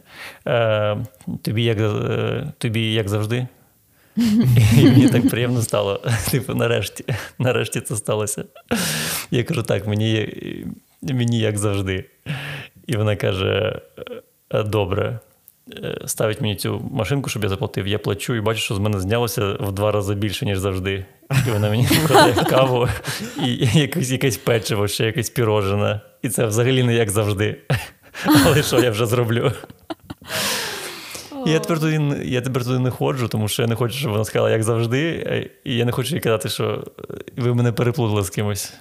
Тобі як завжди? І мені так приємно стало. Типу, нарешті це сталося. Я кажу, так, мені як завжди. І вона каже, добре, ставить мені цю машинку, щоб я заплатив. Я плачу і бачу, що з мене знялося в 2 рази більше, ніж завжди. І вона мені кладе каву і якесь печиво, ще якесь пірожене. І це взагалі не як завжди. Але що я вже зроблю? І я тепер туди не ходжу, тому що я не хочу, щоб вона сказала як завжди. І я не хочу їй казати, що ви мене переплутали з кимось.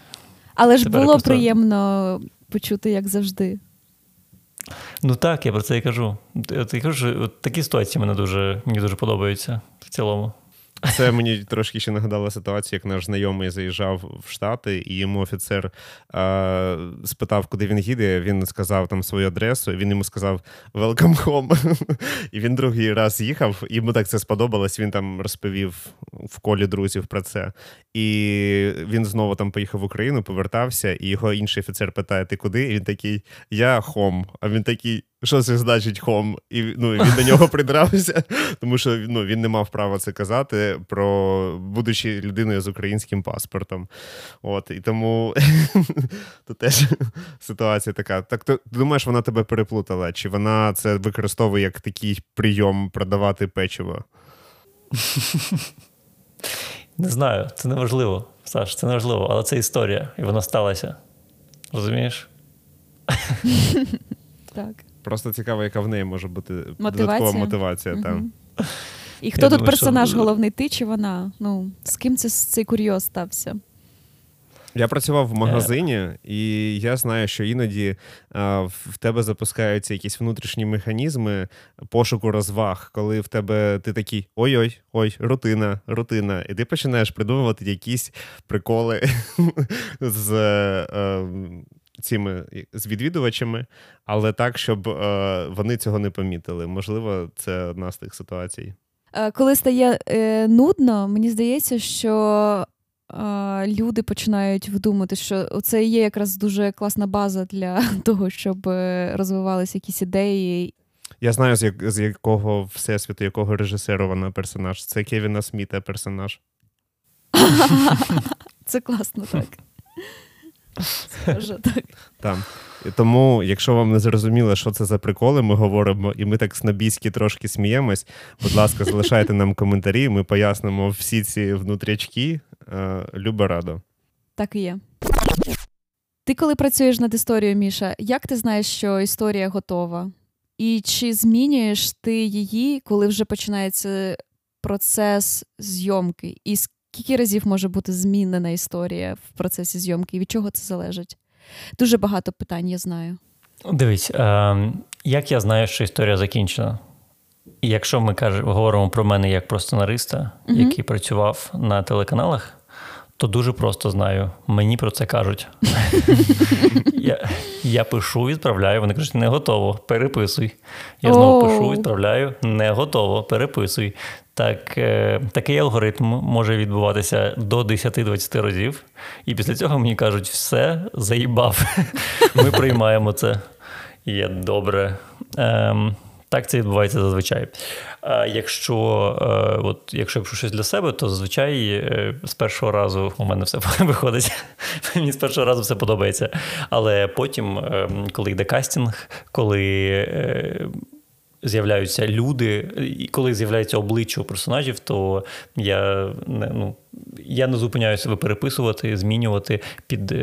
Але ж тепер було просто приємно почути як завжди. Ну так, я про це і кажу. Я кажу, що от такі ситуації мені дуже подобаються в цілому. Це мені трошки ще нагадало ситуацію, як наш знайомий заїжджав в Штати, і йому офіцер спитав, куди він їде, він сказав там свою адресу, він йому сказав «Welcome home», і він другий раз їхав, йому так це сподобалось, він там розповів в колі друзів про це. І він знову там поїхав в Україну, повертався, і його інший офіцер питає, ти куди? І він такий, я хом. А він такий, що це значить хом? І він до нього придрався, тому що він не мав права це казати, про будучи людиною з українським паспортом. От, і тому то теж ситуація така. Так ти думаєш, вона тебе переплутала? Чи вона це використовує як такий прийом продавати печиво? Не знаю, це неважливо, Саш, це неважливо, але це історія, і вона сталася. Розумієш? Так. Просто цікаво, яка в неї може бути додаткова мотивація. Там. І хто тут персонаж головний, ти чи вона? Ну, з ким цей курйоз стався? Я працював в магазині, і я знаю, що іноді в тебе запускаються якісь внутрішні механізми пошуку розваг, коли в тебе ти такий ой-ой-ой, рутина, і ти починаєш придумувати якісь приколи з цими з відвідувачами, але так, щоб вони цього не помітили. Можливо, це одна з тих ситуацій. Коли стає нудно, мені здається, що люди починають думати, що це є якраз дуже класна база для того, щоб розвивалися якісь ідеї. Я знаю, з якого всесвіту, якого режисера вона персонаж. Це Кевіна Сміта персонаж. Це класно, так. Схоже, так. Там. Тому, якщо вам не зрозуміло, що це за приколи, ми говоримо, і ми так снобійськи трошки сміємось, будь ласка, залишайте нам коментарі, ми пояснимо всі ці внутрячки. Люба рада. Так і є. Ти, коли працюєш над історією, Міша, як ти знаєш, що історія готова? І чи змінюєш ти її, коли вже починається процес зйомки? І скільки разів може бути змінена історія в процесі зйомки? І від чого це залежить? Дуже багато питань, я знаю. Дивись, як я знаю, що історія закінчена? І якщо ми говоримо про мене як про сценариста, який працював на телеканалах, то дуже просто знаю. Мені про це кажуть. Я пишу, відправляю, вони кажуть, не готово, переписуй. Я знову пишу, відправляю, не готово, переписуй. Такий алгоритм може відбуватися до 10-20 разів. І після цього мені кажуть, все, заїбав. Ми приймаємо це. Є добре. Так це відбувається зазвичай. Якщо я пишу щось для себе, то зазвичай з першого разу у мене все виходить. Мені з першого разу все подобається. Але потім, коли йде кастинг, коли з'являються люди, і коли з'являється обличчя у персонажів, то я не зупиняюся себе переписувати, змінювати під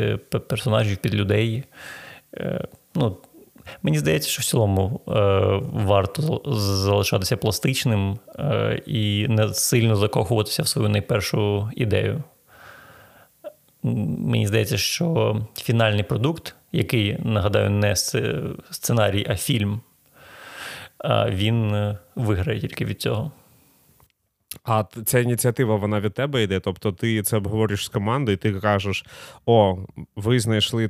персонажів, під людей. Мені здається, що в цілому варто залишатися пластичним і не сильно закохуватися в свою найпершу ідею. Мені здається, що фінальний продукт, який, нагадаю, не сценарій, а фільм, він виграє тільки від цього. А ця ініціатива, вона від тебе йде? Тобто ти це обговориш з командою, ти кажеш, о, ви знайшли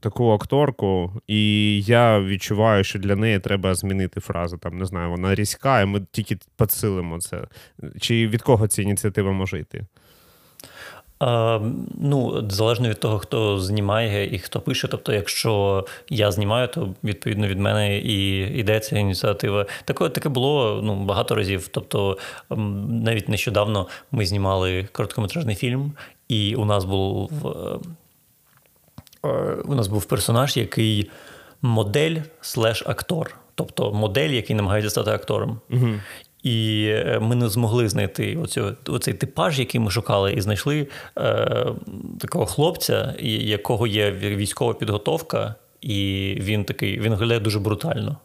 таку акторку, і я відчуваю, що для неї треба змінити фразу, там, не знаю, вона різка, і ми тільки підсилимо це. Чи від кого ця ініціатива може йти? Ну, залежно від того, хто знімає і хто пише. Тобто, якщо я знімаю, то, відповідно, від мене і йде ця ініціатива. Таке було багато разів. Тобто, навіть нещодавно ми знімали короткометражний фільм, і у нас був персонаж, який модель/актор. Тобто, модель, який намагається стати актором. Угу. І ми не змогли знайти оцей типаж, який ми шукали, і знайшли такого хлопця, якого є військова підготовка, і він виглядає дуже брутально.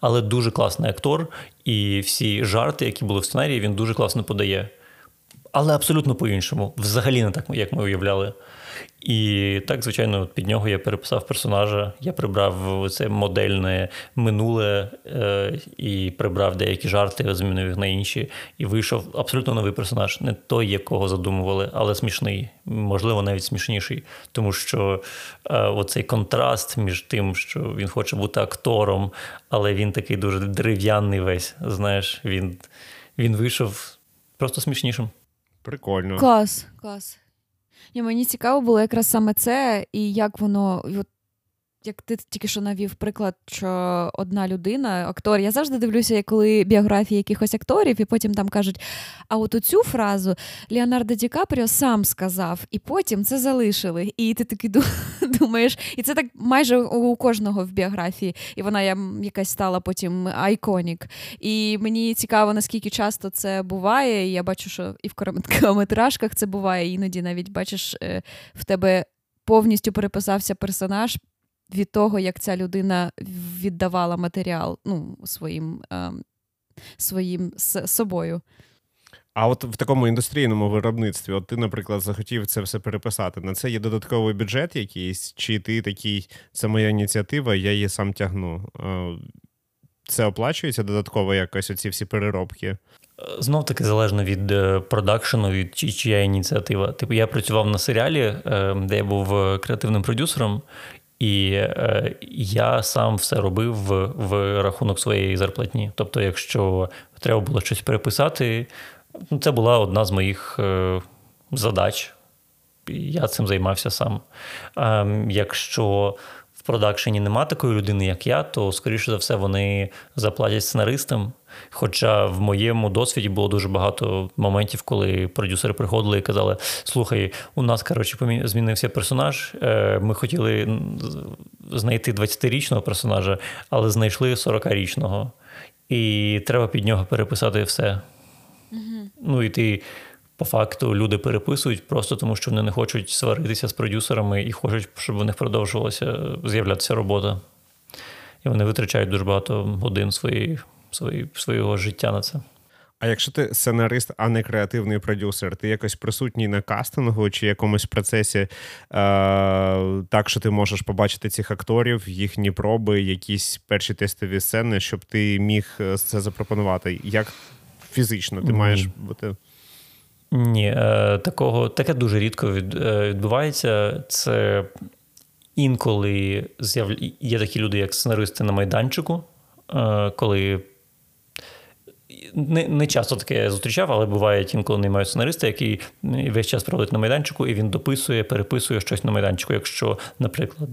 Але дуже класний актор, і всі жарти, які були в сценарії, він дуже класно подає. Але абсолютно по-іншому. Взагалі не так, як ми уявляли. І так, звичайно, під нього я переписав персонажа, я прибрав це модельне минуле і прибрав деякі жарти, змінив їх на інші. І вийшов абсолютно новий персонаж. Не той, якого задумували, але смішний. Можливо, навіть смішніший. Тому що оцей контраст між тим, що він хоче бути актором, але він такий дуже дерев'яний весь, знаєш. Він вийшов просто смішнішим. Прикольно. Клас. І мені цікаво було якраз саме це, і як воно, як ти тільки що навів приклад, що одна людина, актор, я завжди дивлюся, коли біографії якихось акторів, і потім там кажуть, а от оцю фразу Леонардо Ді Капріо сам сказав, і потім це залишили. І ти таки думаєш, і це так майже у кожного в біографії, і вона якась стала потім айконік. І мені цікаво, наскільки часто це буває, і я бачу, що і в короткометражках це буває, іноді навіть, бачиш, в тебе повністю переписався персонаж від того, як ця людина віддавала матеріал своїм собою. А от в такому індустрійному виробництві, от ти, наприклад, захотів це все переписати, на це є додатковий бюджет якийсь, чи ти такий, це моя ініціатива, я її сам тягну? Це оплачується додатково якось, оці всі переробки? Знов таки залежно від продакшену, від чия ініціатива. Типу, я працював на серіалі, де я був креативним продюсером, і я сам все робив в рахунок своєї зарплатні. Тобто, якщо треба було щось переписати, це була одна з моїх задач. Я цим займався сам. Якщо в продакшені нема такої людини, як я, то, скоріше за все, вони заплатять сценаристам. Хоча в моєму досвіді було дуже багато моментів, коли продюсери приходили і казали, слухай, у нас, коротше, змінився персонаж, ми хотіли знайти 20-річного персонажа, але знайшли 40-річного. І треба під нього переписати все. Угу. Ну і ти, по факту, люди переписують просто тому, що вони не хочуть сваритися з продюсерами і хочуть, щоб у них продовжувалася з'являтися робота. І вони витрачають дуже багато годин свого життя на це. А якщо ти сценарист, а не креативний продюсер, ти якось присутній на кастингу чи якомусь процесі так, що ти можеш побачити цих акторів, їхні проби, якісь перші тестові сцени, щоб ти міг це запропонувати? Як фізично ти маєш бути? Ні, таке дуже рідко відбувається. Це інколи є такі люди, як сценаристи на майданчику, коли не часто таке я зустрічав, але буває інколи наймають сценариста, який весь час проводить на майданчику, і він дописує, переписує щось на майданчику. Якщо, наприклад,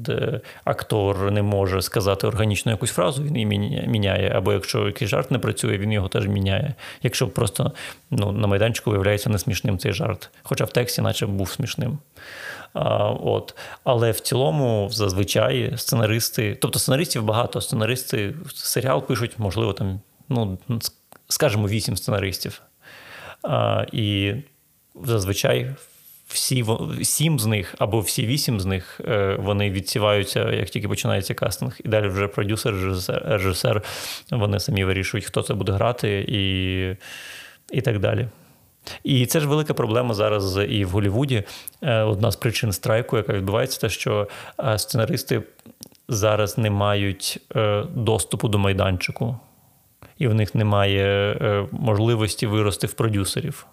актор не може сказати органічно якусь фразу, він її міняє, або якщо якийсь жарт не працює, він його теж міняє. Якщо просто на майданчику виявляється несмішним цей жарт, хоча в тексті наче був смішним. Але в цілому зазвичай сценаристи, тобто сценаристів багато, сценаристи серіал пишуть, можливо, там, скажімо, 8 сценаристів. І зазвичай сім з них або всі вісім з них вони відсіваються, як тільки починається кастинг. І далі вже продюсер, режисер, вони самі вирішують, хто це буде грати і так далі. І це ж велика проблема зараз і в Голлівуді. Одна з причин страйку, яка відбувається, те, що сценаристи зараз не мають доступу до майданчику. І в них немає можливості вирости в продюсерів.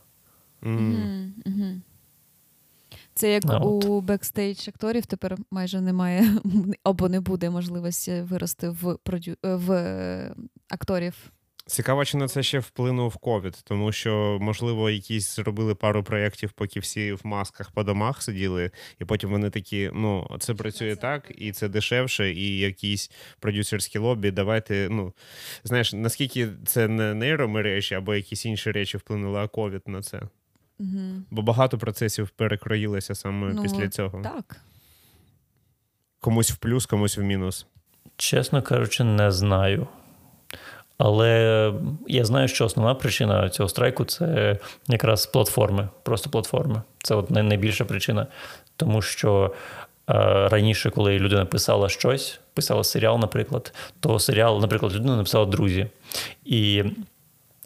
Mm. Mm-hmm. Це як у бекстейдж-акторів тепер майже немає, або не буде можливості вирости в акторів. Цікаво, чи на це ще вплинув ковід, тому що, можливо, якісь зробили пару проєктів, поки всі в масках по домах сиділи, і потім вони такі, ну, це працює так, і це дешевше, і якісь продюсерські лобі, давайте, ну, знаєш, наскільки це не нейромережі або якісь інші речі вплинули, а ковід на це. Угу. Бо багато процесів перекроїлося саме після цього. Так. Комусь в плюс, комусь в мінус. Чесно кажучи, не знаю. Але я знаю, що основна причина цього страйку – це якраз платформи, просто платформи. Це от найбільша причина. Тому що раніше, коли людина писала щось, писала серіал, наприклад, то серіал, наприклад, людина написала «Друзі». І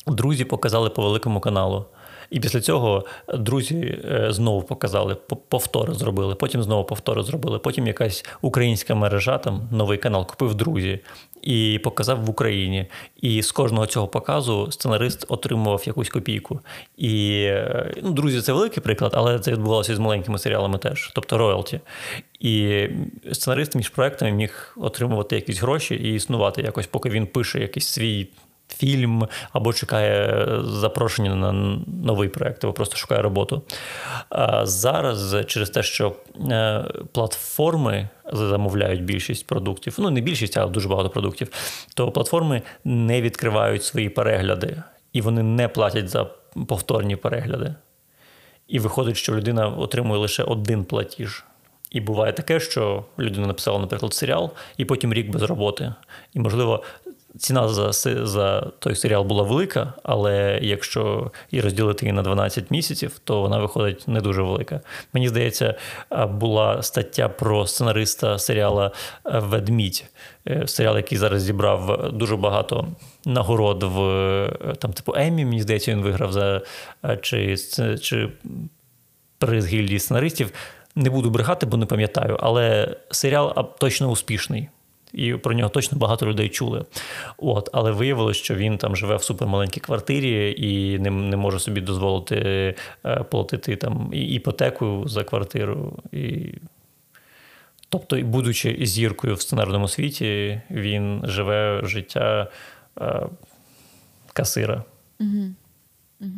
«Друзі» показали по великому каналу. І після цього «Друзі» знову показали, повтори зробили, потім знову повтори зробили, потім якась українська мережа, там новий канал купив «Друзі» і показав в Україні. І з кожного цього показу сценарист отримував якусь копійку. І «Друзі» – це великий приклад, але це відбувалося з маленькими серіалами теж, тобто роялті. І сценарист між проектами міг отримувати якісь гроші і існувати якось, поки він пише якийсь свій фільм або чекає запрошення на новий проєкт, або просто шукає роботу. А зараз через те, що платформи замовляють більшість продуктів, ну не більшість, а дуже багато продуктів, то платформи не відкривають свої перегляди, і вони не платять за повторні перегляди. І виходить, що людина отримує лише один платіж. І буває таке, що людина написала, наприклад, серіал, і потім рік без роботи. І, можливо, ціна за той серіал була велика, але якщо і розділити її на 12 місяців, то вона виходить не дуже велика. Мені здається, була стаття про сценариста серіала «Ведмідь», серіал, який зараз зібрав дуже багато нагород в там, типу Еммі, мені здається, він виграв за чи приз гільдії сценаристів. Не буду брехати, бо не пам'ятаю, але серіал точно успішний. І про нього точно багато людей чули. Але виявилося, що він там живе в супермаленькій квартирі і не може собі дозволити платити там іпотеку за квартиру. І... Тобто, будучи зіркою в сценарному світі, він живе життя касира. Угу. Угу.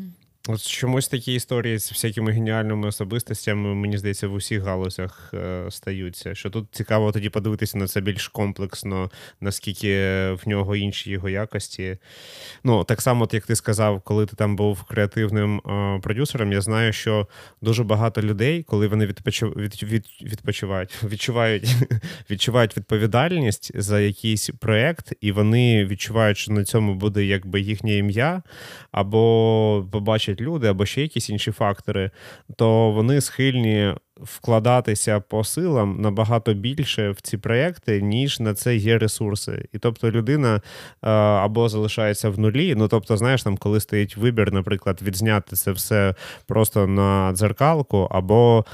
От чомусь такі історії з всякими геніальними особистостями, мені здається, в усіх галузях стаються. Що тут цікаво тоді подивитися на це більш комплексно, наскільки в нього інші його якості. Ну, так само, як ти сказав, коли ти там був креативним продюсером, я знаю, що дуже багато людей, коли вони відчувають відповідальність за якийсь проєкт, і вони відчувають, що на цьому буде якби їхнє ім'я, або побачать люди або ще якісь інші фактори, то вони схильні вкладатися по силам набагато більше в ці проєкти, ніж на це є ресурси. І тобто людина або залишається в нулі, ну тобто, знаєш, там коли стоїть вибір, наприклад, відзняти це все просто на дзеркалку, або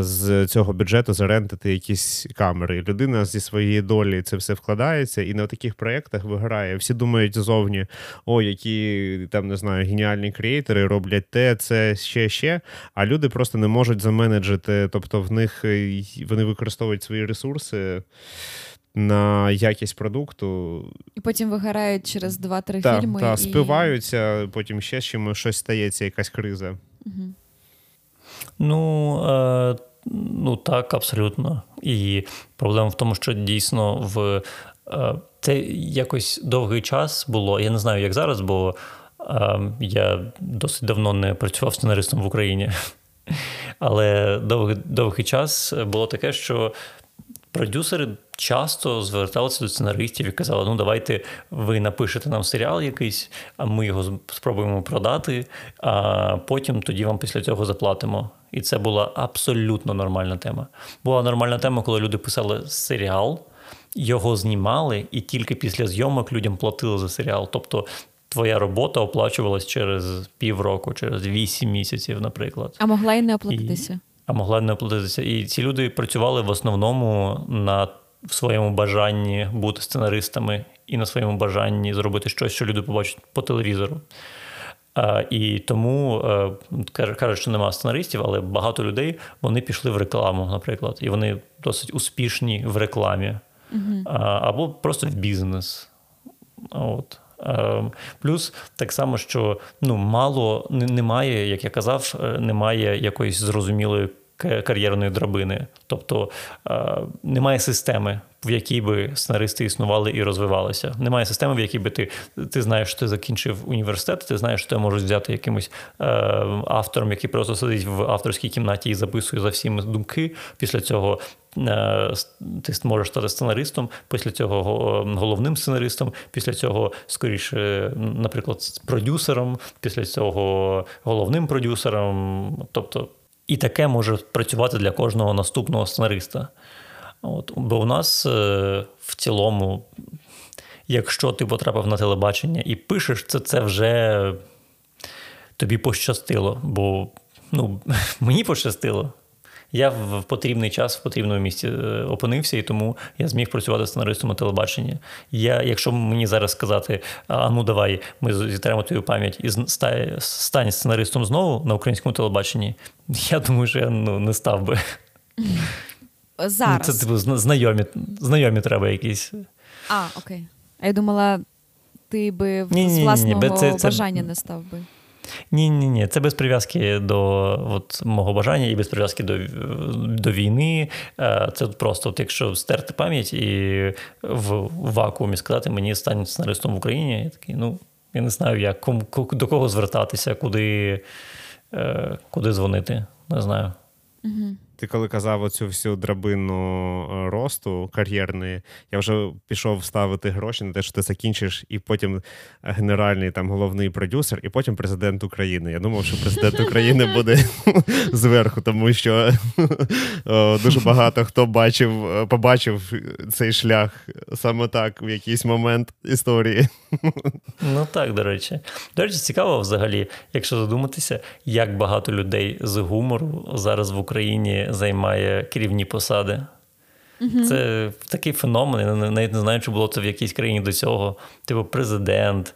з цього бюджету зарентити якісь камери. Людина зі своєї долі це все вкладається і на таких проєктах виграє. Всі думають ззовні, які там, не знаю, геніальні креатори роблять це, ще. А люди просто не можуть заменеджити. Тобто вони використовують свої ресурси на якість продукту. І потім вигорають через 2-3 фільми. Так, спиваються, потім ще з чимось щось стається, якась криза. Угу. Ну, так, абсолютно. І проблема в тому, що дійсно це якось довгий час було. Я не знаю, як зараз, бо я досить давно не працював сценаристом в Україні. Але довгий час було таке, що продюсери часто зверталися до сценаристів і казали, ну давайте ви напишете нам серіал якийсь, а ми його спробуємо продати, а потім тоді вам після цього заплатимо. І це була абсолютно нормальна тема. Була нормальна тема, коли люди писали серіал, його знімали, і тільки після зйомок людям платили за серіал. Тобто твоя робота оплачувалась через півроку, через 8 місяців, наприклад. А могла й не оплатитися. І ці люди працювали в основному в своєму бажанні бути сценаристами і на своєму бажанні зробити щось, що люди побачать по телевізору. І тому, кажуть, що немає сценаристів, але багато людей, вони пішли в рекламу, наприклад. І вони досить успішні в рекламі. Угу. Або просто в бізнес. От. Плюс так само, що немає, як я казав, немає якоїсь зрозумілої кар'єрної драбини. Тобто немає системи, в якій би сценаристи існували і розвивалися. Немає системи, в якій би ти знаєш, що ти закінчив університет, ти знаєш, що ти можеш взяти якимось автором, який просто сидить в авторській кімнаті і записує за всіми думки. Після цього ти можеш стати сценаристом, після цього головним сценаристом, після цього, скоріше, наприклад, продюсером, після цього головним продюсером. Тобто і таке може працювати для кожного наступного сценариста. От, бо у нас в цілому, якщо ти потрапив на телебачення і пишеш, це вже тобі пощастило. Бо мені пощастило. Я в потрібний час, в потрібному місці опинився, і тому я зміг працювати сценаристом на телебаченні. Якщо мені зараз сказати, давай, ми зітремо твою пам'ять і стань сценаристом знову на українському телебаченні, я думаю, що я не став би. Зараз. Це знайомі треба якісь. Окей. А я думала, ти би з власного бажання не став би. Ні, це без прив'язки до мого бажання і без прив'язки до війни. Це просто, якщо стерти пам'ять і в вакуумі сказати, мені стань сценаристом в Україні, я такий, я не знаю, до кого звертатися, куди дзвонити, не знаю. Угу. Ти коли казав оцю всю драбину росту кар'єрної, я вже пішов ставити гроші на те, що ти закінчиш, і потім генеральний головний продюсер, і потім президент України. Я думав, що президент України буде зверху, тому що дуже багато хто побачив цей шлях саме так в якийсь момент історії. Так, до речі. До речі, цікаво взагалі, якщо задуматися, як багато людей з гумору зараз в Україні займає керівні посади. Mm-hmm. Це такий феномен. Я навіть не знаю, чи було це в якійсь країні до цього. Типу президент,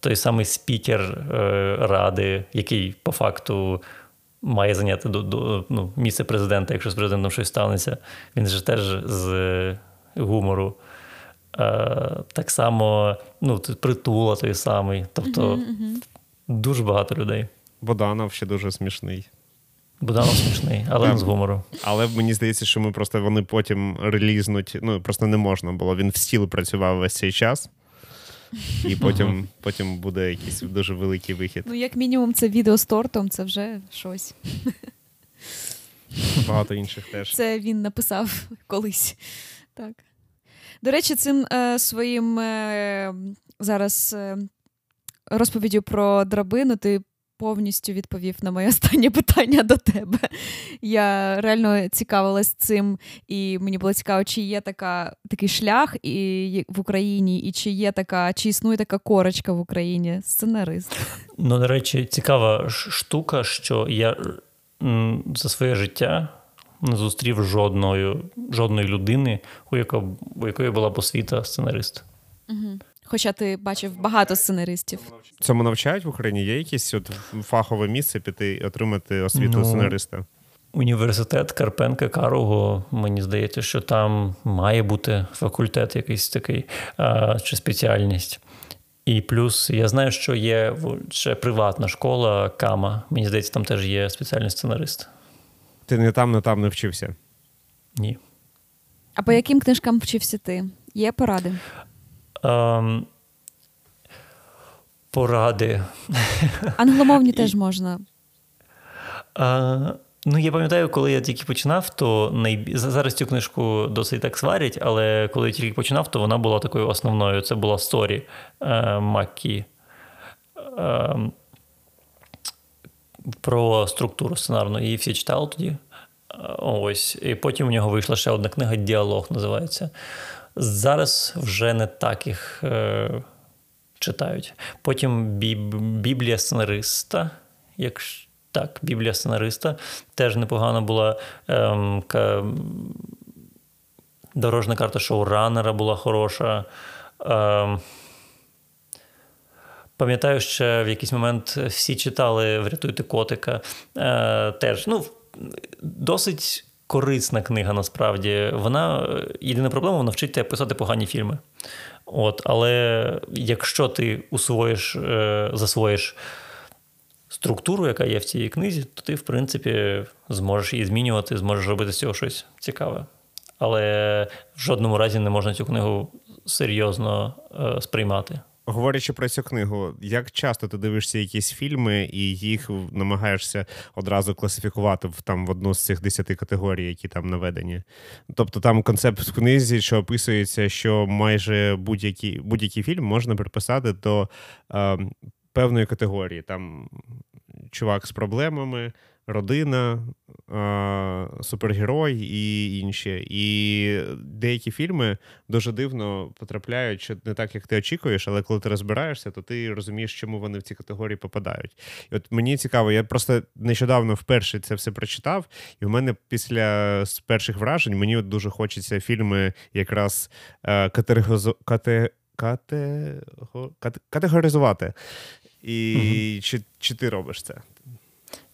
той самий спікер ради, який по факту має зайняти місце президента, якщо з президентом щось станеться. Він же теж з гумору. Так само Притула той самий. Тобто дуже багато людей. Боданов ще дуже смішний. Буданов смішний, але з гумору. Але мені здається, що вони потім релізнуть, просто не можна було. Він в стіл працював весь цей час, і потім буде якийсь дуже великий вихід. Як мінімум, це відео з тортом, це вже щось. Багато інших теж. Це він написав колись. Так. До речі, цим своїм зараз розповіддю про драбину ти повністю відповів на моє останнє питання до тебе. Я реально цікавилась цим, і мені було цікаво, чи є такий шлях і в Україні, і чи існує така корочка в Україні сценарист. До речі, цікава штука, що я за своє життя не зустрів жодної людини, у якої була б освіта сценарист. Угу. Хоча ти бачив багато сценаристів. Цьому навчають в Україні? Є якесь фахове місце піти і отримати освіту сценариста? Університет Карпенка Карого, мені здається, що там має бути факультет якийсь такий, чи спеціальність. І плюс я знаю, що є ще приватна школа КАМА. Мені здається, там теж є спеціальний сценарист. Ти не там не вчився? Ні. А по яким книжкам вчився ти? Є поради? Поради. Англомовні теж можна. Ну, я пам'ятаю, коли я тільки починав, то зараз цю книжку досить так сварять, але коли я тільки починав, то вона була такою основною. Це була сторі Макі про структуру сценарну. Її всі читали тоді. Ось. І потім у нього вийшла ще одна книга «Діалог» називається. Зараз вже не так їх читають. Потім «Біблія сценариста», якщо... Так, «Біблія сценариста» теж непогана була. Дорожна карта шоураннера була хороша. Пам'ятаю, що в якийсь момент всі читали «Врятуйте котика». Теж, досить корисна книга, насправді. Єдина проблема, вона вчить тебе писати погані фільми. Але якщо ти засвоїш структуру, яка є в цій книзі, то ти, в принципі, зможеш її змінювати, зможеш робити з цього щось цікаве. Але в жодному разі не можна цю книгу серйозно сприймати. Говорячи про цю книгу, як часто ти дивишся якісь фільми і їх намагаєшся одразу класифікувати в одну з цих 10 категорій, які там наведені? Тобто там концепт в книзі, що описується, що майже будь-який фільм можна приписати до певної категорії. Там чувак з проблемами, родина, супергерой і інше. І деякі фільми дуже дивно потрапляють, що не так, як ти очікуєш, але коли ти розбираєшся, то ти розумієш, чому вони в ці категорії попадають. І от мені цікаво, я просто нещодавно вперше це все прочитав, і в мене після перших вражень мені от дуже хочеться фільми якраз категоризувати. І чи ти робиш це?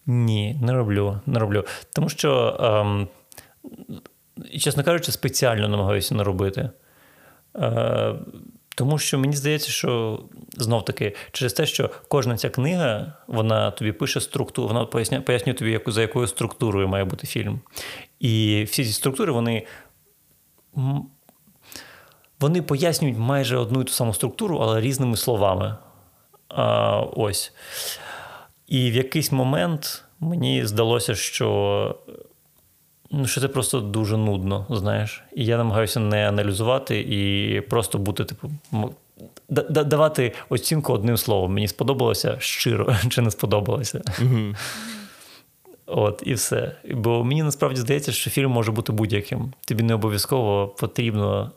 Ні, не роблю. Тому що, чесно кажучи, спеціально намагаюся не робити. Тому що мені здається, що, знов-таки, через те, що кожна ця книга, вона тобі пише структуру, вона пояснює тобі, за якою структурою має бути фільм. І всі ці структури, вони пояснюють майже одну і ту саму структуру, але різними словами. Ось. І в якийсь момент мені здалося, що це просто дуже нудно, знаєш. І я намагаюся не аналізувати і просто бути, давати оцінку одним словом. Мені сподобалося щиро, чи не сподобалося. Mm-hmm. І все. Бо мені насправді здається, що фільм може бути будь-яким. Тобі не обов'язково потрібно,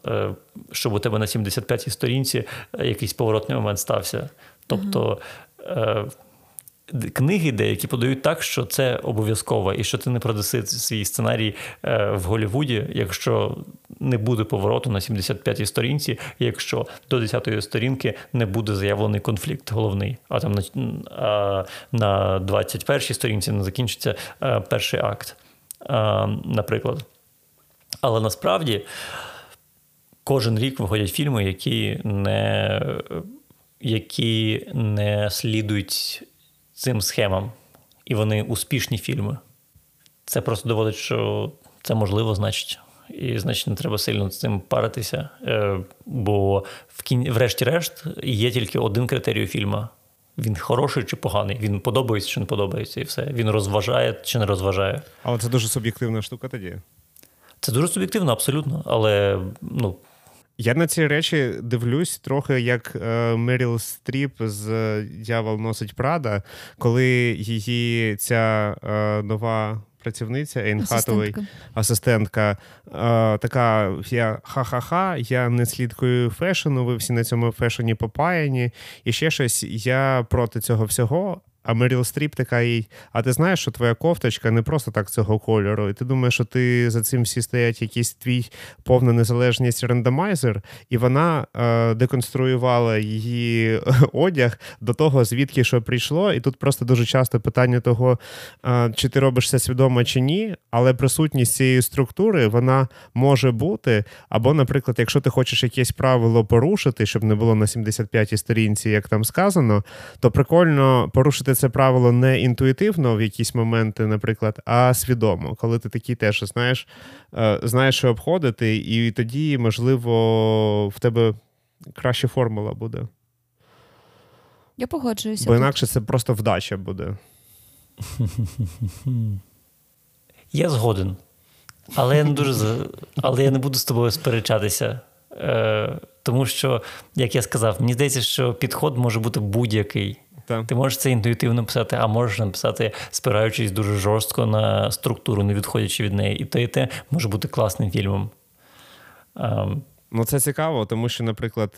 щоб у тебе на 75-й сторінці якийсь поворотний момент стався. Тобто книги деякі подають так, що це обов'язково, і що ти не продаси свій сценарій в Голлівуді, якщо не буде повороту на 75-й сторінці, якщо до 10-ї сторінки не буде заявлений конфлікт головний, а там на 21-й сторінці не закінчиться перший акт, наприклад. Але насправді кожен рік виходять фільми, які не слідують цим схемам. І вони успішні фільми. Це просто доводить, що це можливо, значить. І, значить, не треба сильно з цим паритися. Бо, врешті-решт, є тільки один критерій фільму. Він хороший чи поганий? Він подобається чи не подобається? І все. Він розважає чи не розважає. Але це дуже суб'єктивна штука тоді? Це дуже суб'єктивно, абсолютно. Але, Я на ці речі дивлюсь трохи як Меріл Стріп з «Дьявол носить Прада», коли її ця нова працівниця, Ейн Хатовий, асистентка, така, я ха-ха-ха, я не слідкую фешену, ви всі на цьому фешені попаяні, і ще щось, я проти цього всього. А Меріл Стріп така їй, а ти знаєш, що твоя кофточка не просто так цього кольору, і ти думаєш, що ти за цим всі стоять якийсь твій повна незалежність рандомайзер, і вона деконструювала її одяг до того, звідки що прийшло, і тут просто дуже часто питання того, чи ти робишся свідомо чи ні, але присутність цієї структури, вона може бути, або, наприклад, якщо ти хочеш якесь правило порушити, щоб не було на 75-й сторінці, як там сказано, то прикольно порушити це правило не інтуїтивно в якісь моменти, наприклад, а свідомо, коли ти такий теж знаєш, що обходити, і тоді, можливо, в тебе краща формула буде. Я погоджуюся. Бо інакше це просто вдача буде. Я згоден. Але я не буду з тобою сперечатися. Тому що, як я сказав, мені здається, що підход може бути будь-який. Так. Ти можеш це інтуїтивно писати, а можеш написати, спираючись дуже жорстко на структуру, не відходячи від неї. І те може бути класним фільмом. Ну, це цікаво, тому що, наприклад,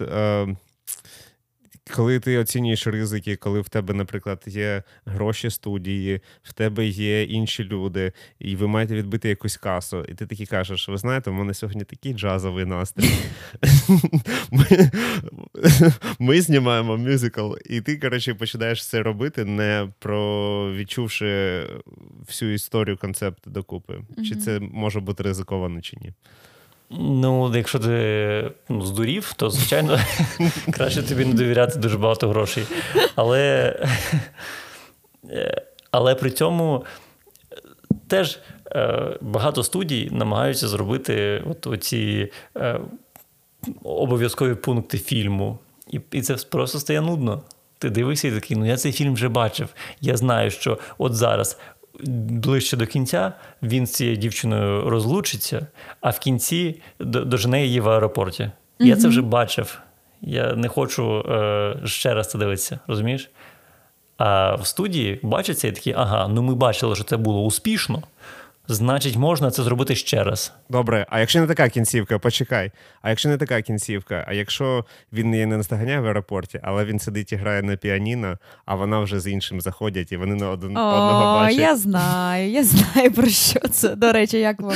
коли ти оцінюєш ризики, коли в тебе, наприклад, є гроші студії, в тебе є інші люди, і ви маєте відбити якусь касу. І ти таки кажеш, ви знаєте, у мене сьогодні такий джазовий настрій. Ми знімаємо мюзикл, і ти, коротше, починаєш це робити, не відчувши всю історію концепту докупи. Чи це може бути ризиковано, чи ні? Ну, якщо ти здурів, то, звичайно, краще тобі не довіряти дуже багато грошей. Але при цьому теж багато студій намагаються зробити от оці обов'язкові пункти фільму. І це просто стає нудно. Ти дивишся і такий, я цей фільм вже бачив. Я знаю, що от зараз... ближче до кінця він з цією дівчиною розлучиться, а в кінці дожене її в аеропорті. Mm-hmm. Я це вже бачив. Я не хочу ще раз це дивитися, розумієш? А в студії бачаться і такі, ми бачили, що це було успішно, значить, можна це зробити ще раз. Добре, а якщо не така кінцівка, почекай. А якщо не така кінцівка, а якщо він її не наздоганяє в аеропорті, але він сидить і грає на піаніно, а вона вже з іншим заходять, і вони на одного бачать. Я знаю, про що це. До речі, як вам?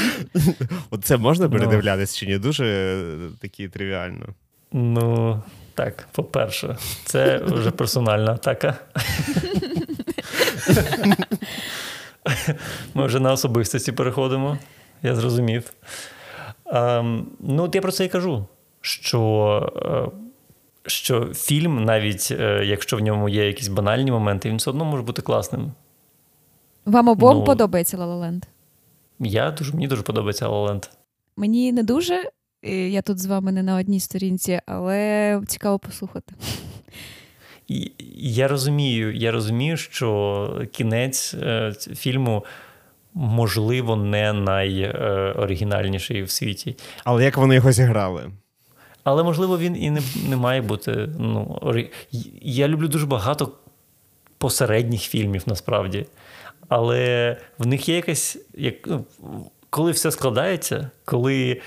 Це можна передивлятися чи не дуже такі тривіально? Ну, так, по-перше, це вже персональна атака. Ми вже на особистості переходимо, я зрозумів. От я про це і кажу, що фільм, навіть якщо в ньому є якісь банальні моменти, він все одно може бути класним. Вам обом подобається «Ла-ла-ленд»? Мені дуже подобається «Ла-ла-ленд». Мені не дуже, я тут з вами не на одній сторінці, але цікаво послухати. Я розумію, що кінець фільму, можливо, не найоригінальніший в світі. Але як вони його зіграли? Але, можливо, він і не має бути. Я люблю дуже багато посередніх фільмів, насправді. Але в них є якась... коли все складається, коли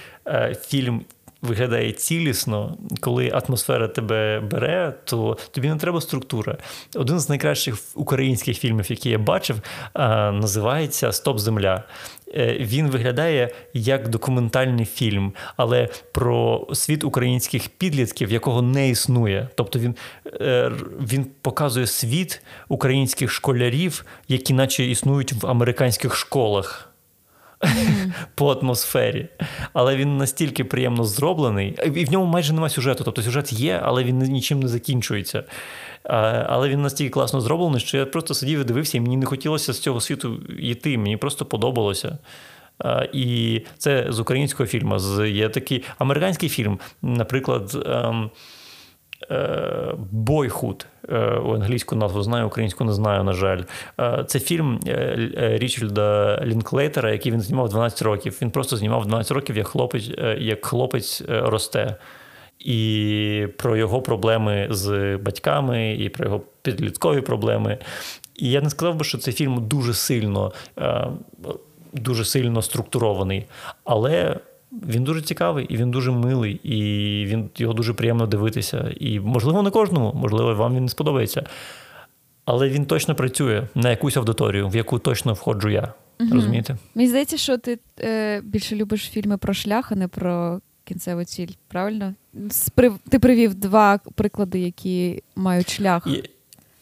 фільм... виглядає цілісно, коли атмосфера тебе бере, то тобі не треба структура. Один з найкращих українських фільмів, який я бачив, називається «Стоп, земля». Він виглядає як документальний фільм, але про світ українських підлітків, якого не існує. Тобто він показує світ українських школярів, які наче існують в американських школах. По атмосфері. Але він настільки приємно зроблений. І в ньому майже немає сюжету. Тобто сюжет є, але він нічим не закінчується. Але він настільки класно зроблений, що я просто сидів і дивився, і мені не хотілося з цього світу йти. Мені просто подобалося. І це з українського фільму. Є такий американський фільм, наприклад, «Бойхуд». Англійську назву знаю, українську не знаю, на жаль. Це фільм Річарда Лінклейтера, який він знімав 12 років. Він просто знімав 12 років, як хлопець росте. І про його проблеми з батьками, і про його підліткові проблеми. І я не сказав би, що цей фільм дуже сильно структурований. Але... він дуже цікавий, і він дуже милий, і його дуже приємно дивитися. І, можливо, не кожному, можливо, вам він не сподобається. Але він точно працює на якусь аудиторію, в яку точно входжу я. Угу. Розумієте? Мені здається, що ти більше любиш фільми про шлях, а не про кінцеву ціль. Правильно? Ти привів два приклади, які мають шлях.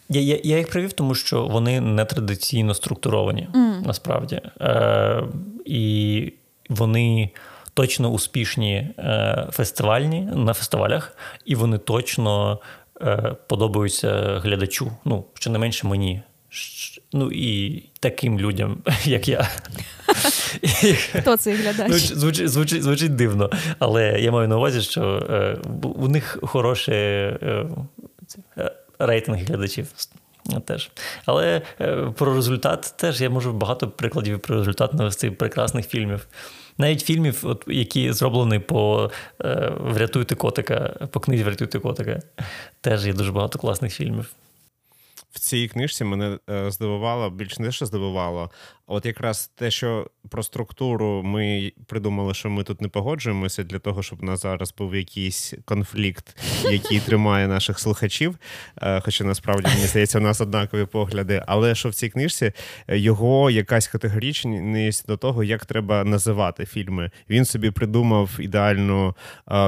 Я їх привів, тому що вони не традиційно структуровані, насправді. І вони... точно успішні фестивальні на фестивалях, і вони точно подобаються глядачу. Щонайменше мені. І таким людям, як я. Хто цей глядач? Звучить дивно, але я маю на увазі, що у них хороші рейтинги глядачів. Теж. Але про результат теж я можу багато прикладів про результат навести прекрасних фільмів. Навіть фільмів, от, які зроблені по «Врятуйте котика», по книзі «Врятуйте котика», теж є дуже багато класних фільмів. В цій книжці мене здивувало, більш не що здивувало, от якраз те, що про структуру ми придумали, що ми тут не погоджуємося для того, щоб у нас зараз був якийсь конфлікт, який тримає наших слухачів, хоча насправді, мені здається, у нас однакові погляди, але що в цій книжці його якась категорічність до того, як треба називати фільми. Він собі придумав ідеальну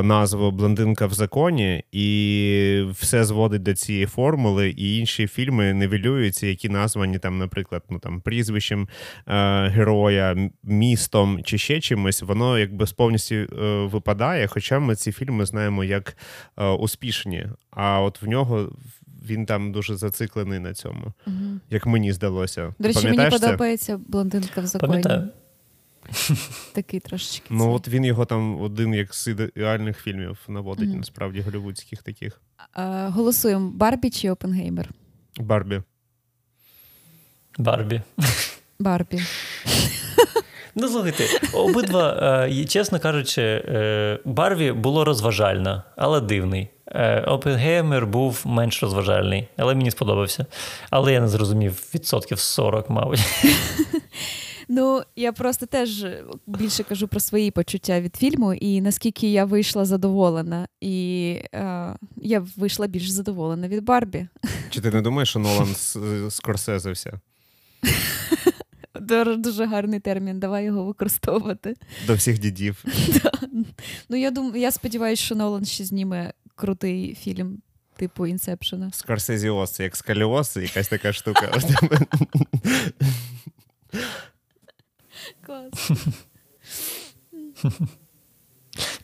назву «Блондинка в законі» і все зводить до цієї формули, і інші фільми невілюються, які названі там, наприклад, ну, там, прізвищем героя, містом чи ще чимось, воно якби повністю випадає, хоча ми ці фільми знаємо як успішні. А от в нього, він там дуже зациклений на цьому, угу. як мені здалося. До речі, мені подобається «Блондинка в законі». Пам'ятаю. Такий трошечки. Ну от він його там один як з ідеальних фільмів наводить, угу. насправді, голлівудських таких. Голосуємо, Барбі чи Опенгеймер? Барбі. Барбі. Барбі. Ну, слухайте, обидва, чесно кажучи, Барбі було розважально, але дивний. Опенгеймер був менш розважальний, але мені сподобався. Але я не зрозумів, 40%, мабуть. Ну, я просто теж більше кажу про свої почуття від фільму і наскільки я вийшла задоволена. І я вийшла більш задоволена від Барбі. Чи ти не думаєш, що Нолан скорсезився? Дуже гарний термін, давай його використовувати. До всіх дідів. Ну, я сподіваюся, що Нолан ще зніме крутий фільм. Типу «Інсепшена». Скорсезіоз, це як скаліоз, якась така штука. Клас.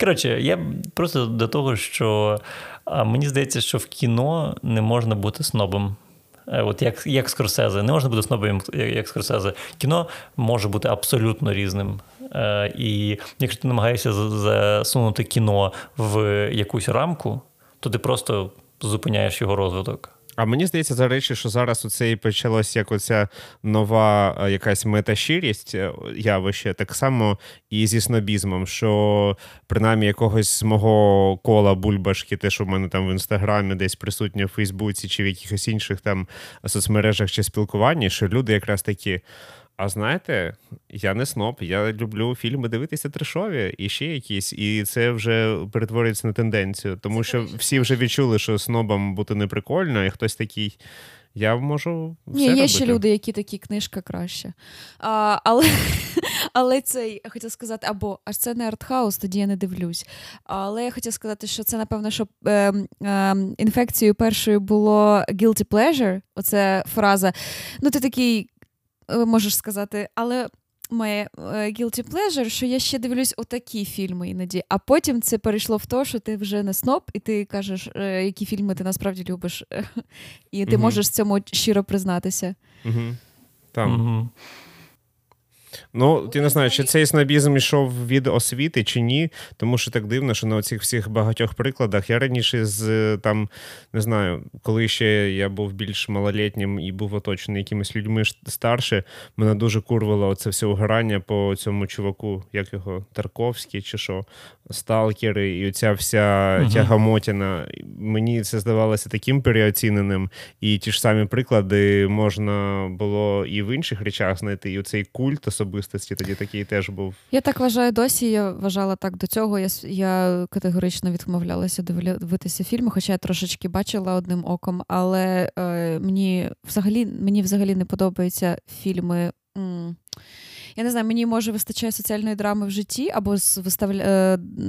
Коротше, я просто до того, що мені здається, що в кіно не можна бути снобом. От як Скорсезе. Не можна бути снобом, як Скорсезе. Кіно може бути абсолютно різним. І якщо ти намагаєшся засунути кіно в якусь рамку, то ти просто зупиняєш його розвиток. А мені здається, за речі, що зараз у цей почалась як оця нова якась метащирість явище, так само і зі снобізмом, що принаймні якогось з мого кола бульбашки, те, що в мене там в Інстаграмі десь присутнє, в Фейсбуці чи в якихось інших там соцмережах чи спілкуванні, що люди якраз такі: а знаєте, я не сноб, я люблю фільми дивитися трешові і ще якісь, і це вже перетворюється на тенденцію, тому що всі вже відчули, що снобам бути неприкольно, і хтось такий, я можу все робити. Ні, є ще люди, які такі, книжка краще. Але це, я хотіла сказати, або аж це не артхаус, тоді я не дивлюсь. Але я хотіла сказати, що це, напевно, що інфекцією першою було guilty pleasure, оце фраза, ну ти такий, можеш сказати, але моє guilty pleasure, що я ще дивлюсь отакі фільми іноді, а потім це перейшло в те, що ти вже не сноб, і ти кажеш, які фільми ти насправді любиш, і ти можеш цьому щиро признатися. Там. Ну, я не знаю, чи цей снобізм йшов від освіти, чи ні, тому що так дивно, що на оцих всіх багатьох прикладах. Я раніше з, там, не знаю, коли ще я був більш малолітнім і був оточений якимись людьми старше, мене дуже курвало оце все угорання по цьому чуваку, як його, Тарковський чи що, сталкери, і оця вся тягамотіна. Мені це здавалося таким переоціненим, і ті ж самі приклади можна було і в інших речах знайти, і оцей культ особистості тоді такий теж був. Я так вважаю досі, я вважала так до цього. Я категорично відмовлялася дивитися фільми, хоча я трошечки бачила одним оком, але мені взагалі не подобаються фільми. Я не знаю, мені, може, вистачає соціальної драми в житті, або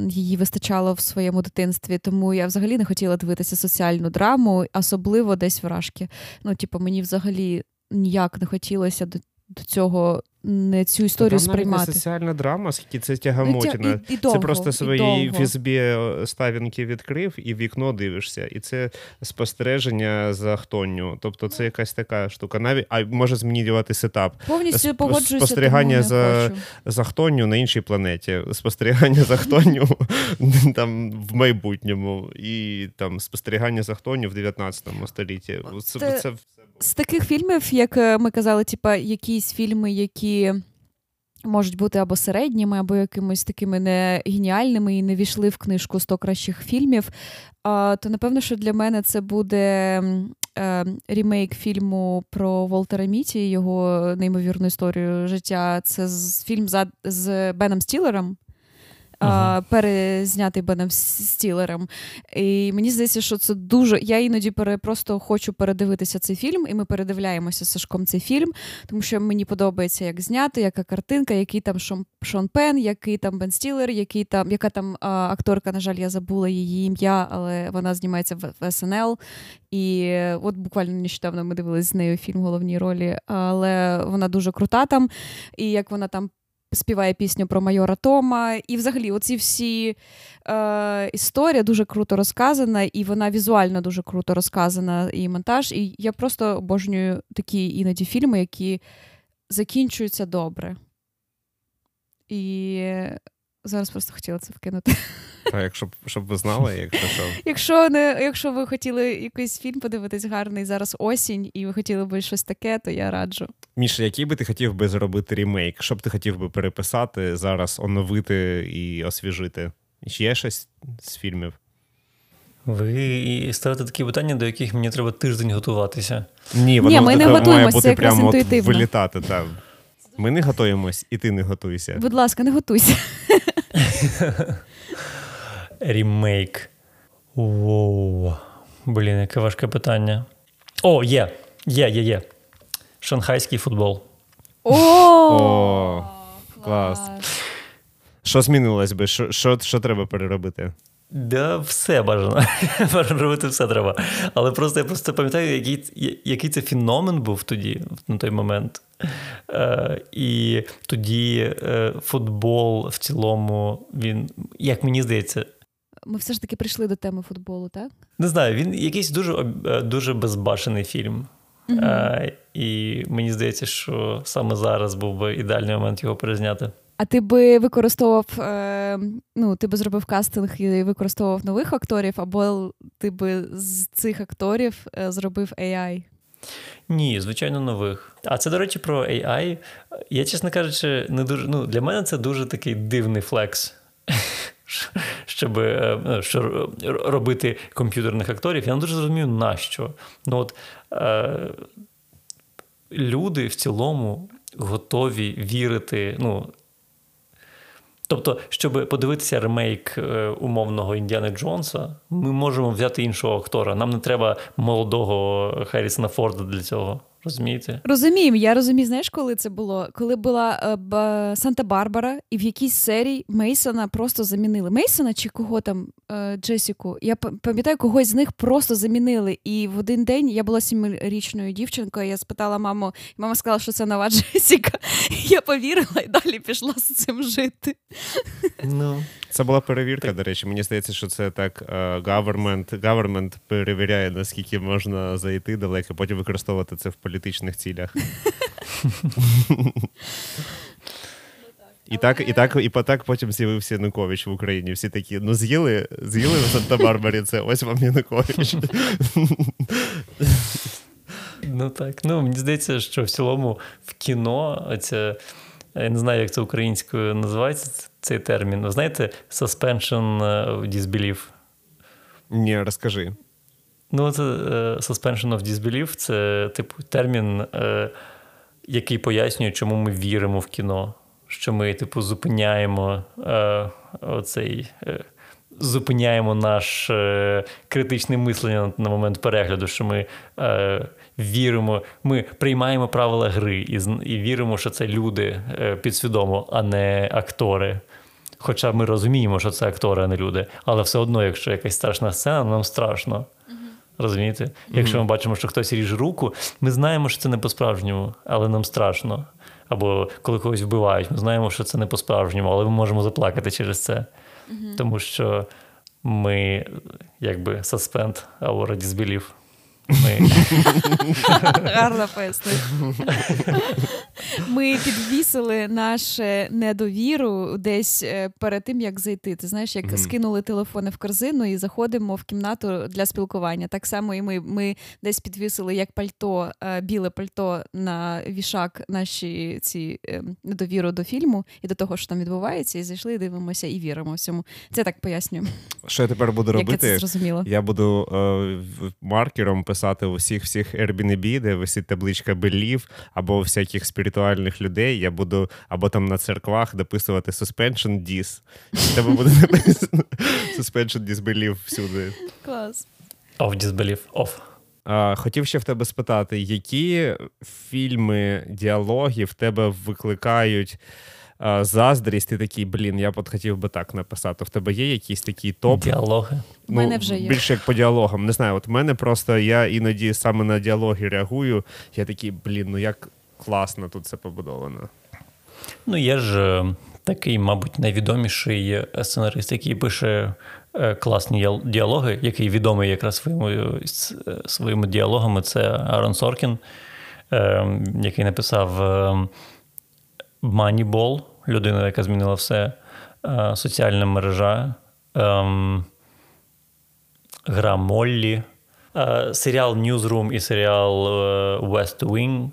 її вистачало в своєму дитинстві, тому я взагалі не хотіла дивитися соціальну драму, особливо десь вражки. Ну, типу, мені взагалі ніяк не хотілося до цього не цю історію сприймати. Там не соціальна драма, скільки це тягомотіна. Це просто свої фізбі ставінки відкрив і в вікно дивишся. І це спостереження за хтонню. Тобто це якась така штука. Навіть, а може змінювати сетап. Повністю погоджуюся. Спостерігання за хтонню на іншій планеті. Спостерігання за хтонню там в майбутньому. І там спостерігання за хтонню в 19 столітті. Це з таких фільмів, як ми казали, типа якісь фільми, які можуть бути або середніми, або якимись такими не геніальними і не війшли в книжку 100 кращих фільмів, то, напевно, що для мене це буде ремейк фільму про Волтера Мітті, його неймовірну історію життя. Це фільм з Беном Стілером. Ага. Перезнятий Беном Стілером. І мені здається, що це дуже... Я іноді просто хочу передивитися цей фільм, і ми передивляємося з Сашком цей фільм, тому що мені подобається, як знято, яка картинка, який там Шон Пен, який там Бен Стілер, яка там акторка, на жаль, я забула її ім'я, але вона знімається в СНЛ. І от буквально нещодавно ми дивилися з нею фільм в головній ролі, але вона дуже крута там. І як вона там співає пісню про майора Тома. І взагалі оці всі історія дуже круто розказана, і вона візуально дуже круто розказана, і монтаж. І я просто обожнюю такі іноді фільми, які закінчуються добре. І зараз просто хотіла це вкинути. А якщо, щоб ви знали, якщо що. Якщо ви хотіли якийсь фільм подивитись гарний, зараз осінь, і ви хотіли б щось таке, то я раджу. Міша, який би ти хотів би зробити ремейк? Що б ти хотів би переписати, зараз оновити і освіжити? Чи є щось з фільмів? Ви ставите такі питання, до яких мені треба тиждень готуватися. Ні, ми не готуємося, це якраз інтуїтивно. Вилітати, так. Ми не готуємось, і ти не готуйся. Будь ласка, не готуйся. Ремейк. Воу. Блін, яке важке питання. О, є. Шанхайський футбол. О, клас. Що змінилось би? Що треба переробити? Да, все бажано. Переробити все треба. Але просто я пам'ятаю, який це феномен був тоді, на той момент. І тоді футбол в цілому, він, як мені здається... Ми все ж таки прийшли до теми футболу, так? Не знаю, він якийсь дуже, дуже безбашений фільм. Mm-hmm. І мені здається, що саме зараз був би ідеальний момент його перезняти. А ти би використовував, ти би зробив кастинг і використовував нових акторів, або ти би з цих акторів зробив AI? Ні, звичайно, нових. А це, до речі, про AI. Я, чесно кажучи, не дуже, для мене це дуже такий дивний флекс, щоб робити комп'ютерних акторів. Я не дуже зрозумію, нащо. Люди в цілому готові вірити, Тобто, щоб подивитися ремейк умовного Індіани Джонса, ми можемо взяти іншого актора. Нам не треба молодого Харрісона Форда для цього. Розумієте? Розуміємо. Я розумію, знаєш, коли це було? Коли була Санта-Барбара, і в якійсь серії Мейсона просто замінили. Мейсона чи кого там, Джесіку? Я пам'ятаю, когось з них просто замінили. І в один день я була 7-річною дівчинкою, я спитала маму, і мама сказала, що це нова Джесіка. Я повірила і далі пішла з цим жити. Це була перевірка, до речі. Мені здається, що це так government перевіряє, наскільки можна зайти далеко, потім використовувати це в політичних цілях. І так потім з'явився Янукович в Україні. Всі такі, з'їли в Санта-Барбарі це, ось вам Янукович. Мені здається, що в цілому в кіно оця... Я не знаю, як це українською називається, цей термін. Ви знаєте, suspension of disbelief? Ні, розкажи. Suspension of disbelief – це типу термін, який пояснює, чому ми віримо в кіно. Що ми, типу, зупиняємо наш критичне мислення на момент перегляду, що ми віримо, ми приймаємо правила гри і віримо, що це люди підсвідомо, а не актори. Хоча ми розуміємо, що це актори, а не люди. Але все одно, якщо якась страшна сцена, нам страшно. Розумієте? Mm-hmm. Якщо ми бачимо, що хтось ріже руку, ми знаємо, що це не по-справжньому, але нам страшно. Або коли когось вбивають, ми знаємо, що це не по-справжньому, але ми можемо заплакати через це. Mm-hmm. Тому що ми, якби, suspend our disbelief. Ми... Гарно пояснив. Ми підвісили нашу недовіру десь перед тим, як зайти. Ти знаєш, як скинули телефони в корзину і заходимо в кімнату для спілкування. Так само і ми десь підвісили як пальто, біле пальто на вішак наші ці недовіру до фільму і до того, що там відбувається, і зайшли, і дивимося, і віримо всьому. Це так пояснюю. Що я тепер буду робити? Як це зрозуміло? Я буду маркером писати у всіх Airbnb, де висить табличка Believe, або у всяких спіритуальних людей, я буду або там на церквах дописувати Suspension Dis. Тебе буде написано Suspension Disbelief всюди. Клас. Off Disbelief. Off. Хотів ще в тебе спитати, які фільми, діалоги в тебе викликають заздрість, ти такий, блін, я б хотів би так написати. В тебе є якісь такі топ? Діалоги? У мене вже є. Більше як по діалогам. Не знаю, от в мене просто, я іноді саме на діалоги реагую, я такий, блін, ну як класно тут це побудовано. Ну, є ж такий, мабуть, найвідоміший сценарист, який пише класні діалоги, який відомий якраз своїми діалогами, це Арон Соркін, який написав Moneyball, людина, яка змінила все, соціальна мережа, гра Моллі, серіал Newsroom і серіал West Wing,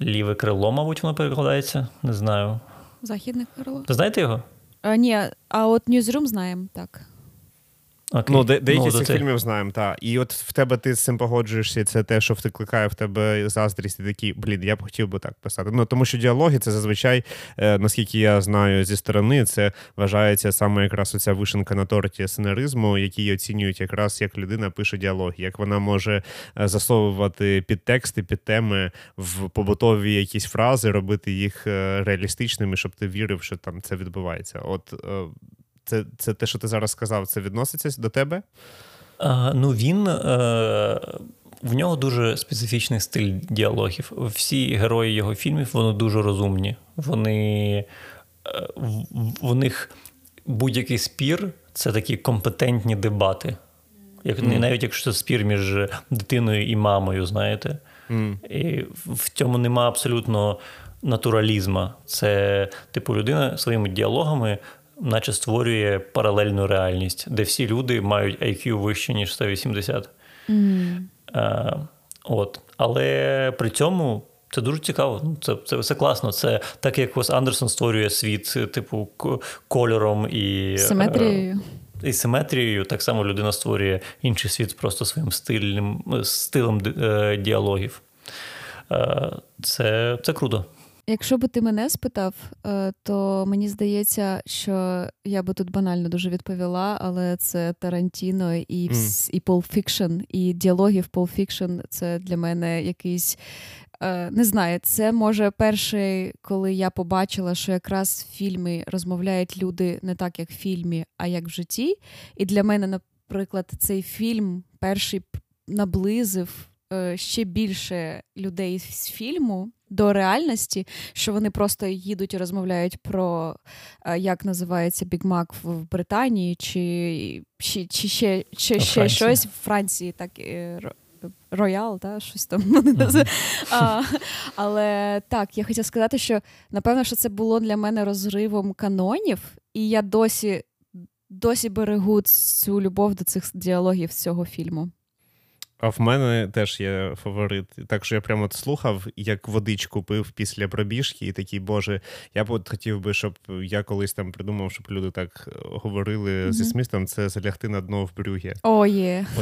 ліве крило, мабуть, воно перекладається, не знаю. Західне крило. Ви знаєте його? Ні, а от Newsroom знаємо, так. Okay. Ну, деякі з цих фільмів знаємо, так. І от в тебе ти з цим погоджуєшся, це те, що викликає в тебе заздрість, і такий, блін, я б хотів би так писати. Ну, тому що діалоги, це зазвичай, наскільки я знаю зі сторони, це вважається саме якраз оця вишенка на торті сценаризму, який оцінюють якраз, як людина пише діалоги, як вона може засовувати підтексти, підтеми в побутові якісь фрази, робити їх реалістичними, щоб ти вірив, що там це відбувається. От... Це те, що ти зараз сказав, це відноситься до тебе? В нього дуже специфічний стиль діалогів. Всі герої його фільмів, вони дуже розумні. В них будь-який спір – це такі компетентні дебати. Навіть якщо це спір між дитиною і мамою, знаєте. І в цьому нема абсолютно натуралізму. Це, типу, людина своїми діалогами наче створює паралельну реальність, де всі люди мають IQ вище, ніж 180. Але при цьому це дуже цікаво, це класно. Це так, як Уес Андерсон створює світ, типу, кольором і... Симетрією. І симетрією. Так само людина створює інший світ просто своїм стилем діалогів. Це круто. Якщо би ти мене спитав, то мені здається, що я би тут банально дуже відповіла, але це Тарантіно і Pulp Fiction, і діалоги в Pulp Fiction – це для мене якийсь, не знаю, це може перший, коли я побачила, що якраз в фільмі розмовляють люди не так, як в фільмі, а як в житті. І для мене, наприклад, цей фільм перший наблизив ще більше людей з фільму до реальності, що вони просто їдуть і розмовляють про, як називається бігмак в Британії, чи ще щось в Франції, так, роял, та, щось там. Mm-hmm. Але так, я хотіла сказати, що, напевно, що це було для мене розривом канонів, і я досі берегу цю любов до цих діалогів цього фільму. А в мене теж є фаворит. Так що я прямо слухав, як водичку пив після пробіжки, і такий, боже, я б от хотів би, щоб я колись там придумав, щоб люди так говорили зі Смістом, це залягти на дно в брюгі. От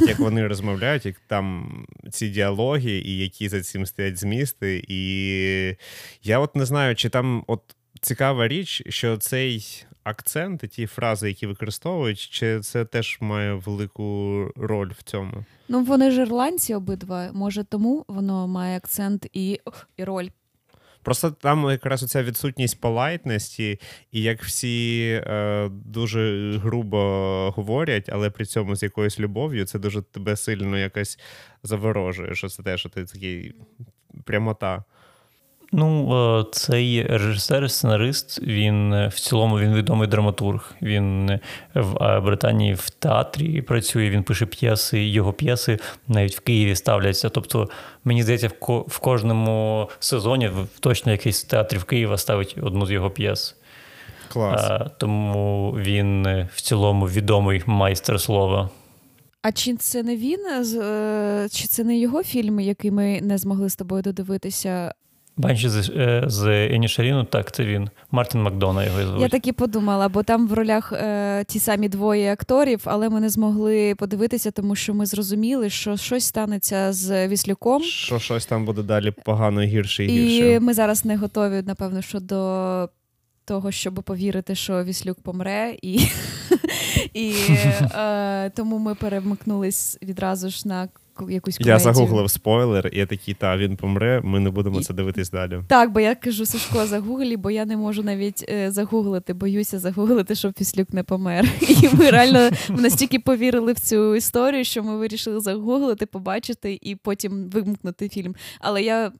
як вони розмовляють, як там ці діалоги, і які за цим стоять змісти. І я от не знаю, чи там от цікава річ, що цей... акцент і ті фрази, які використовують, чи це теж має велику роль в цьому? Ну, вони ж ірландці обидва. Може, тому воно має акцент і роль. Просто там якраз оця відсутність полайтності, і як всі дуже грубо говорять, але при цьому з якоюсь любов'ю, це дуже тебе сильно якось заворожує, що це те, що ти такий прямота. Ну, цей режисер-сценарист, він в цілому він відомий драматург. Він в Британії в театрі працює, він пише п'єси, його п'єси навіть в Києві ставляться. Тобто, мені здається, в кожному сезоні точно якийсь театр в Києві ставить одну з його п'єс. Клас. Тому він в цілому відомий майстер слова. А чи це не він, чи це не його фільми, які ми не змогли з тобою додивитися? Банші з Енішаріну, так, це він. Мартін Макдона його звуть. Я так і подумала, бо там в ролях ті самі двоє акторів, але ми не змогли подивитися, тому що ми зрозуміли, що щось станеться з Віслюком. Що щось там буде далі погано, гірше і гірше. І ми зараз не готові, напевно, що до того, щоб повірити, що Віслюк помре. І тому ми перемикнулись відразу ж на якусь комедію. Я загуглив спойлер, і я такий, він помре, ми не будемо це дивитись далі. Так, бо я кажу, Сашко, загуглі, бо я не можу навіть загуглити, боюся загуглити, щоб Віслюк не помер. І ми реально настільки повірили в цю історію, що ми вирішили загуглити, побачити і потім вимкнути фільм. Але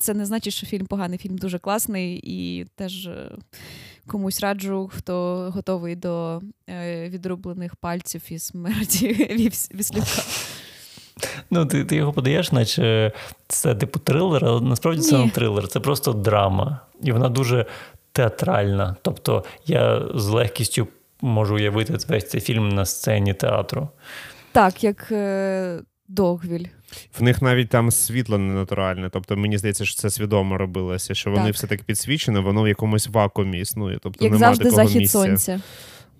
це не значить, що фільм поганий, фільм дуже класний і теж комусь раджу, хто готовий до відрублених пальців і смерті Віслюка. Ну, ти його подаєш, наче це типу трилер, але насправді це не трилер, це просто драма. І вона дуже театральна. Тобто я з легкістю можу уявити весь цей фільм на сцені театру. Так, як Догвіль. В них навіть там світло ненатуральне. Тобто, мені здається, що це свідомо робилося, що вони все-таки підсвічені, воно в якомусь вакуумі існує. Тобто, як завжди, такого захід сонця.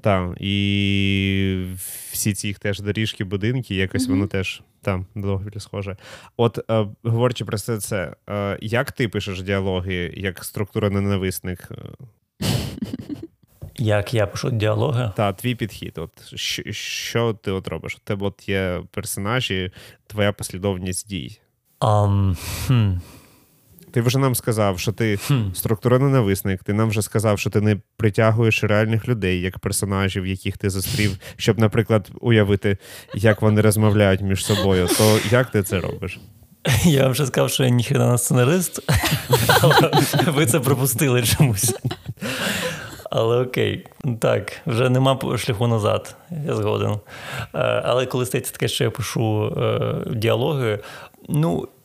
Так, і всі ці їх теж доріжки, будинки, якось воно теж там доволі схоже. От, говорячи про це, як ти пишеш діалоги, як структура ненависник? Як я пишу діалоги? Так, твій підхід. От, що ти от робиш? У тебе от є персонажі, твоя послідовність дій. Ти вже нам сказав, що ти структуроненависник, ти нам вже сказав, що ти не притягуєш реальних людей, як персонажів, яких ти зустрів, щоб, наприклад, уявити, як вони розмовляють між собою. То як ти це робиш? Я вам вже сказав, що я ніхрена не сценарист, але ви це пропустили чомусь. Але окей, так, вже нема шляху назад, я згоден. Але коли стається таке, що я пишу діалоги,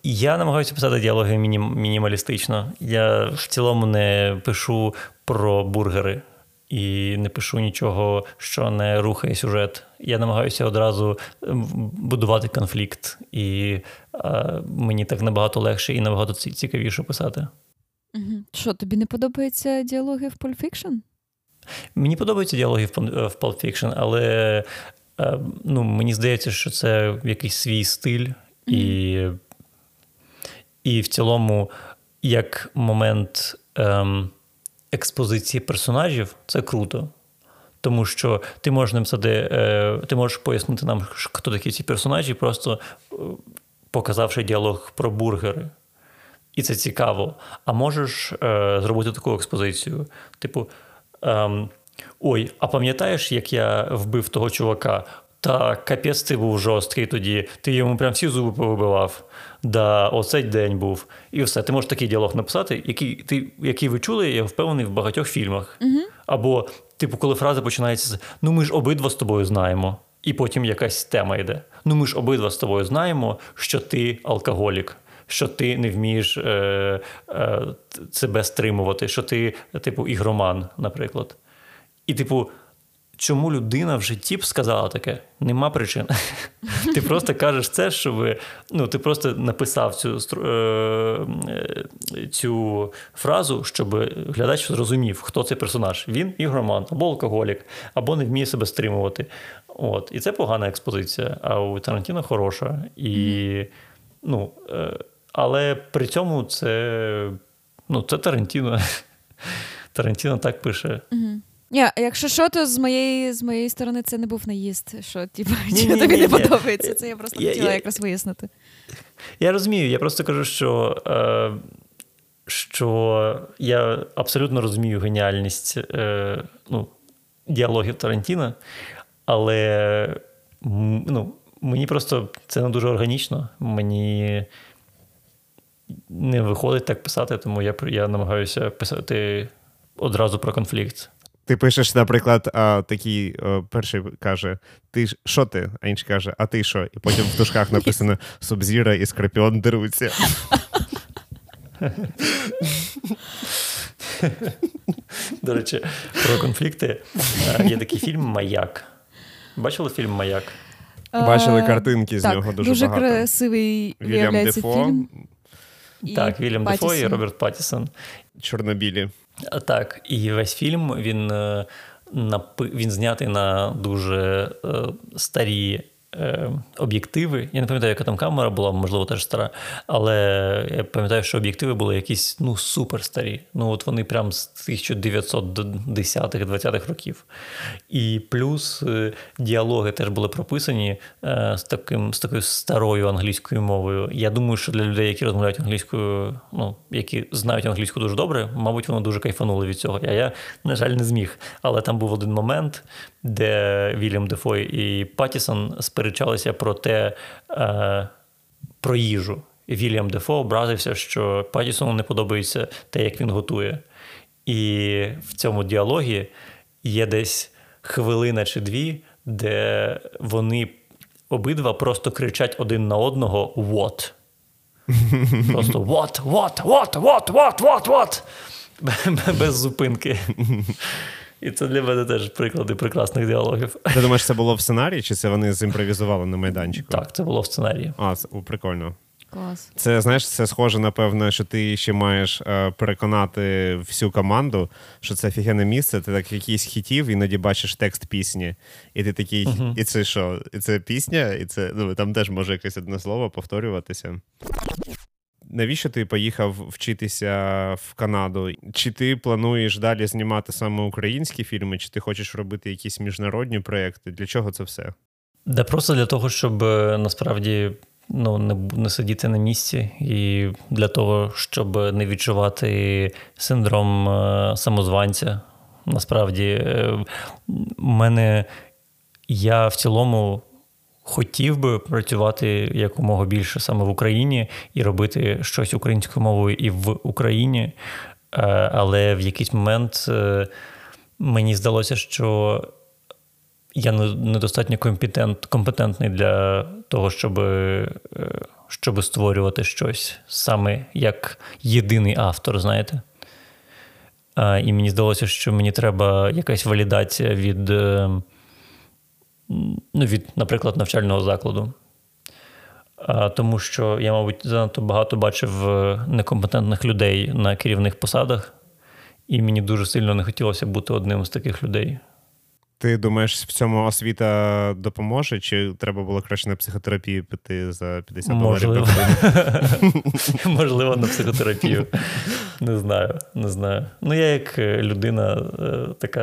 я намагаюся писати діалоги мінімалістично. Я в цілому не пишу про бургери і не пишу нічого, що не рухає сюжет. Я намагаюся одразу будувати конфлікт, і мені так набагато легше і набагато цікавіше писати. Що, тобі не подобаються діалоги в Pulp Fiction? Мені подобаються діалоги в Pulp Fiction, але мені здається, що це якийсь свій стиль, і в цілому, як момент експозиції персонажів, це круто. Тому що ти можеш написати, ти можеш пояснити нам, хто такі ці персонажі, просто показавши діалог про бургери. І це цікаво. А можеш зробити таку експозицію. Типу, ой, а пам'ятаєш, як я вбив того чувака? Та капець ти був жорсткий тоді, ти йому прям всі зуби повибивав. Да, оцей день був. І все, ти можеш такий діалог написати, який ви чули, я впевнений, в багатьох фільмах. Угу. Або, типу, коли фраза починається з ми ж обидва з тобою знаємо. І потім якась тема йде. Ми ж обидва з тобою знаємо, що ти алкоголік, що ти не вмієш себе стримувати, що ти, типу, ігроман, наприклад. І, типу, чому людина в житті б сказала таке? Нема причин. Ти просто кажеш це, щоб... ти просто написав цю фразу, щоб глядач зрозумів, хто цей персонаж. Він ігроман, або алкоголік, або не вміє себе стримувати. От. І це погана експозиція, а у Тарантіно хороша. І, але при цьому це... це Тарантіно. Тарантіно так пише. Ні, якщо що, то з моєї сторони це не був наїзд, що тобі не подобається. Це я просто хотіла якраз вияснити. Я розумію, я просто кажу, що що я абсолютно розумію геніальність діалогів Тарантіна, але мені просто це не дуже органічно. Мені не виходить так писати, тому я намагаюся писати одразу про конфлікт. Ти пишеш, наприклад, такий перший каже, ти що ти? А інший каже, а ти що? І потім в тушках написано Субзіра і Скорпіон деруться. До речі, про конфлікти. Є такий фільм «Маяк». Бачили фільм «Маяк»? Бачили картинки з нього, дуже багато. Дуже красивий виявляється фільм. Так, Вільям Дефо і Роберт Паттісон. Чорнобілі. Так, і весь фільм, він знятий на дуже старі об'єктиви. Я не пам'ятаю, яка там камера була, можливо, теж стара. Але я пам'ятаю, що об'єктиви були якісь, суперстарі. От вони прям з 1910-х, 20-х років. І плюс діалоги теж були прописані з такою старою англійською мовою. Я думаю, що для людей, які розмовляють англійською, які знають англійську дуже добре, мабуть, вони дуже кайфанули від цього. А я, на жаль, не зміг. Але там був один момент, де Вільям Дефо і Паттісон сперечалися про те, про їжу. Вільям Дефо образився, що Паттісону не подобається те, як він готує. І в цьому діалогі є десь хвилина чи дві, де вони обидва просто кричать один на одного «What?». Просто «What? What? What? What? What? What? What?». Без зупинки. І це для мене теж приклади прекрасних діалогів. Ти думаєш, це було в сценарії, чи це вони зімпровізували на майданчику? Так, це було в сценарії. Прикольно. Клас. Це, знаєш, це схоже, напевно, що ти ще маєш переконати всю команду, що це офігенне місце. Ти так якийсь хітів, іноді бачиш текст пісні. І ти такий, і це що? І це пісня? І це там теж може якесь одне слово повторюватися. Навіщо ти поїхав вчитися в Канаду? Чи ти плануєш далі знімати саме українські фільми, чи ти хочеш робити якісь міжнародні проєкти? Для чого це все? Да просто для того, щоб насправді не сидіти на місці. І для того, щоб не відчувати синдром самозванця. Насправді, я в цілому хотів би працювати якомога більше саме в Україні і робити щось українською мовою і в Україні. Але в якийсь момент мені здалося, що я недостатньо компетентний для того, щоб створювати щось саме як єдиний автор, знаєте. І мені здалося, що мені треба якась валідація від, наприклад, навчального закладу. Тому що я, мабуть, занадто багато бачив некомпетентних людей на керівних посадах, і мені дуже сильно не хотілося бути одним з таких людей. Ти думаєш, в цьому освіта допоможе? Чи треба було краще на психотерапію піти за $50? Можливо, на психотерапію. Не знаю. Я як людина така,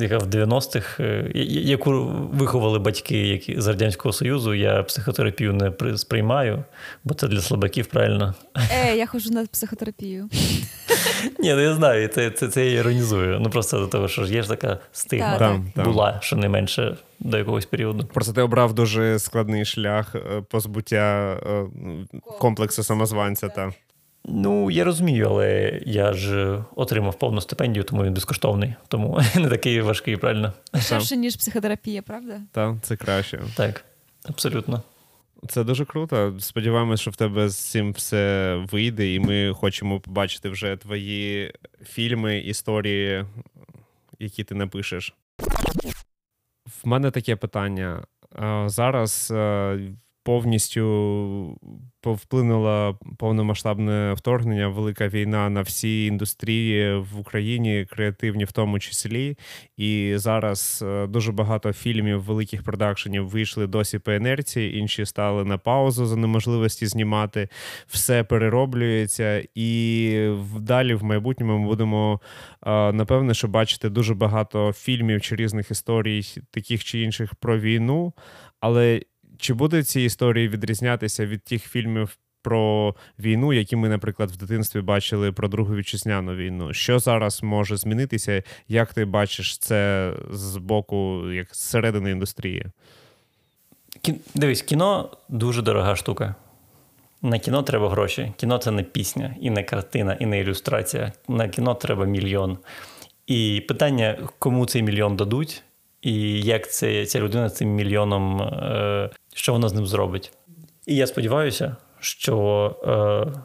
яка в 90-х, яку виховали батьки з Радянського Союзу, я психотерапію не сприймаю, бо це для слабаків, правильно? Я ходжу на психотерапію. Ні, я знаю, це я іронізую. Просто до того, що є ж така стигма. Так. Була, щонайменше, до якогось періоду. Просто ти обрав дуже складний шлях позбуття комплексу самозванця. Так. Я розумію, але я ж отримав повну стипендію, тому він безкоштовний. Тому не такий важкий, правильно? Ширше, ніж психотерапія, правда? Так, це краще. Так, абсолютно. Це дуже круто. Сподіваємось, що в тебе з цим все вийде, і ми хочемо побачити вже твої фільми, історії, які ти напишеш. В мене таке питання. Зараз повністю повплинуло повномасштабне вторгнення, велика війна на всі індустрії в Україні, креативні в тому числі. І зараз дуже багато фільмів, великих продакшенів вийшли досі по інерції, інші стали на паузу за неможливості знімати. Все перероблюється і далі в майбутньому ми будемо, напевно, що бачити дуже багато фільмів чи різних історій, таких чи інших про війну, але чи будуть ці історії відрізнятися від тих фільмів про війну, які ми, наприклад, в дитинстві бачили про Другу вітчизняну війну. Що зараз може змінитися? Як ти бачиш це з боку, як зсередини індустрії? Дивись, кіно дуже дорога штука. На кіно треба гроші. Кіно – це не пісня, і не картина, і не ілюстрація. На кіно треба мільйон. І питання, кому цей мільйон дадуть, і як ця людина з цим мільйоном, що вона з ним зробить. І я сподіваюся, що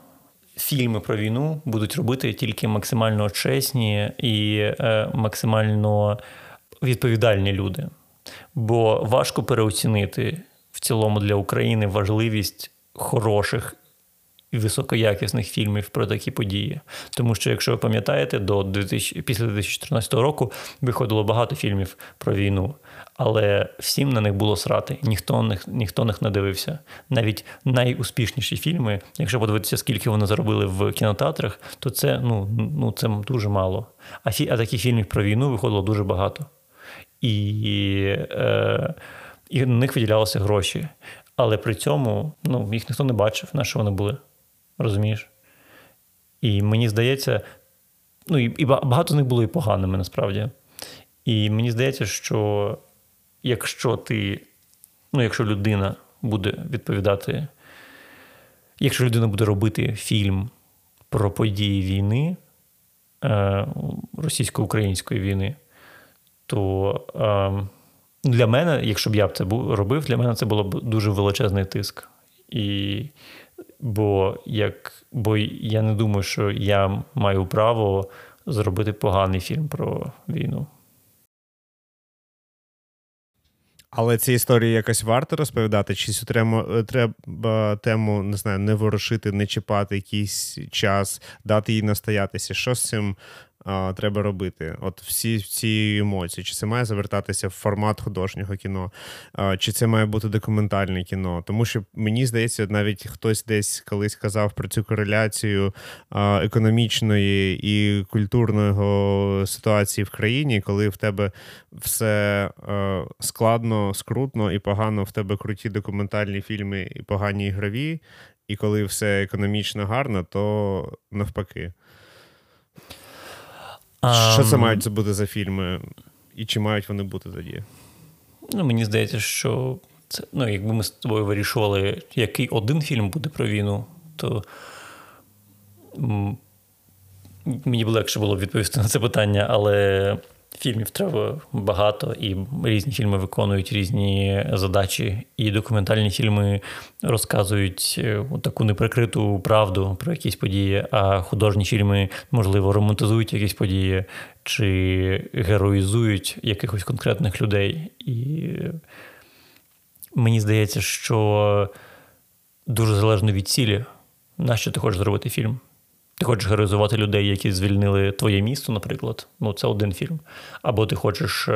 фільми про війну будуть робити тільки максимально чесні і максимально відповідальні люди. Бо важко переоцінити в цілому для України важливість хороших і високоякісних фільмів про такі події. Тому що, якщо ви пам'ятаєте, після 2014 року виходило багато фільмів про війну, але всім на них було срати, ніхто їх не дивився. Навіть найуспішніші фільми, якщо подивитися, скільки вони заробили в кінотеатрах, то це, це дуже мало. А таких фільмів про війну виходило дуже багато. І на них виділялися гроші. Але при цьому їх ніхто не бачив, на що вони були. Розумієш? І мені здається, і багато з них було і поганими, насправді. І мені здається, що якщо людина буде відповідати, якщо людина буде робити фільм про події війни, російсько-української війни, то для мене, якщо б я б це робив, для мене це було б дуже величезний тиск. Бо я не думаю, що я маю право зробити поганий фільм про війну. Але ці історії якось варто розповідати? Чи треба тему, не ворушити, не чіпати якийсь час, дати їй настоятися? Що з цим треба робити? От всі ці емоції. Чи це має завертатися в формат художнього кіно? Чи це має бути документальне кіно? Тому що, мені здається, навіть хтось десь колись казав про цю кореляцію економічної і культурної ситуації в країні, коли в тебе все складно, скрутно і погано, в тебе круті документальні фільми і погані ігрові, і коли все економічно гарно, то навпаки. Що це мають бути за фільми? І чи мають вони бути тоді? Мені здається, що це, якби ми з тобою вирішували, який один фільм буде про війну, то мені б легше було відповісти на це питання, але фільмів треба багато, і різні фільми виконують різні задачі, і документальні фільми розказують таку неприкриту правду про якісь події, а художні фільми, можливо, романтизують якісь події чи героїзують якихось конкретних людей. І мені здається, що дуже залежно від цілі, на що ти хочеш зробити фільм. Ти хочеш героїзувати людей, які звільнили твоє місто, наприклад. Це один фільм. Або ти хочеш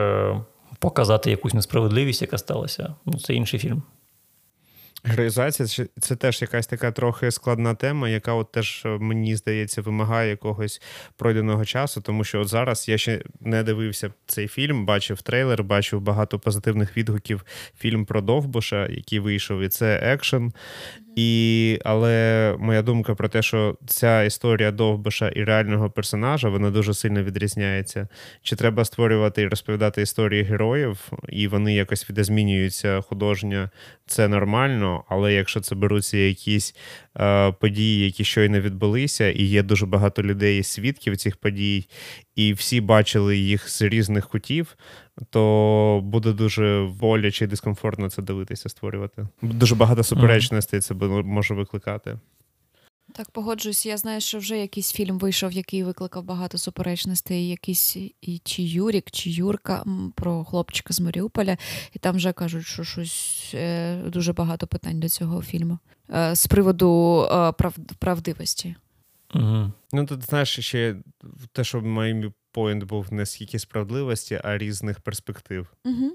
показати якусь несправедливість, яка сталася. Це інший фільм. Героїзація – це теж якась така трохи складна тема, яка от теж, мені здається, вимагає якогось пройденого часу, тому що от зараз я ще не дивився цей фільм, бачив трейлер, бачив багато позитивних відгуків. Фільм про Довбуша, який вийшов, і це екшен. Але моя думка про те, що ця історія Довбуша і реального персонажа, вона дуже сильно відрізняється. Чи треба створювати і розповідати історії героїв, і вони якось відозмінюються художньо, це нормально, але якщо це беруться якісь події, які щойно відбулися, і є дуже багато людей свідків цих подій, і всі бачили їх з різних кутів, то буде дуже боляче і дискомфортно це дивитися, створювати. Дуже багато суперечностей це може викликати. Так, погоджуюсь. Я знаю, що вже якийсь фільм вийшов, який викликав багато суперечностей. Якийсь чи Юрік, чи Юрка про хлопчика з Маріуполя. І там вже кажуть, що щось дуже багато питань до цього фільму. З приводу правдивості. Угу. Тут, знаєш, ще те, що моїм поінт був не скільки справедливості, а різних перспектив. Угу.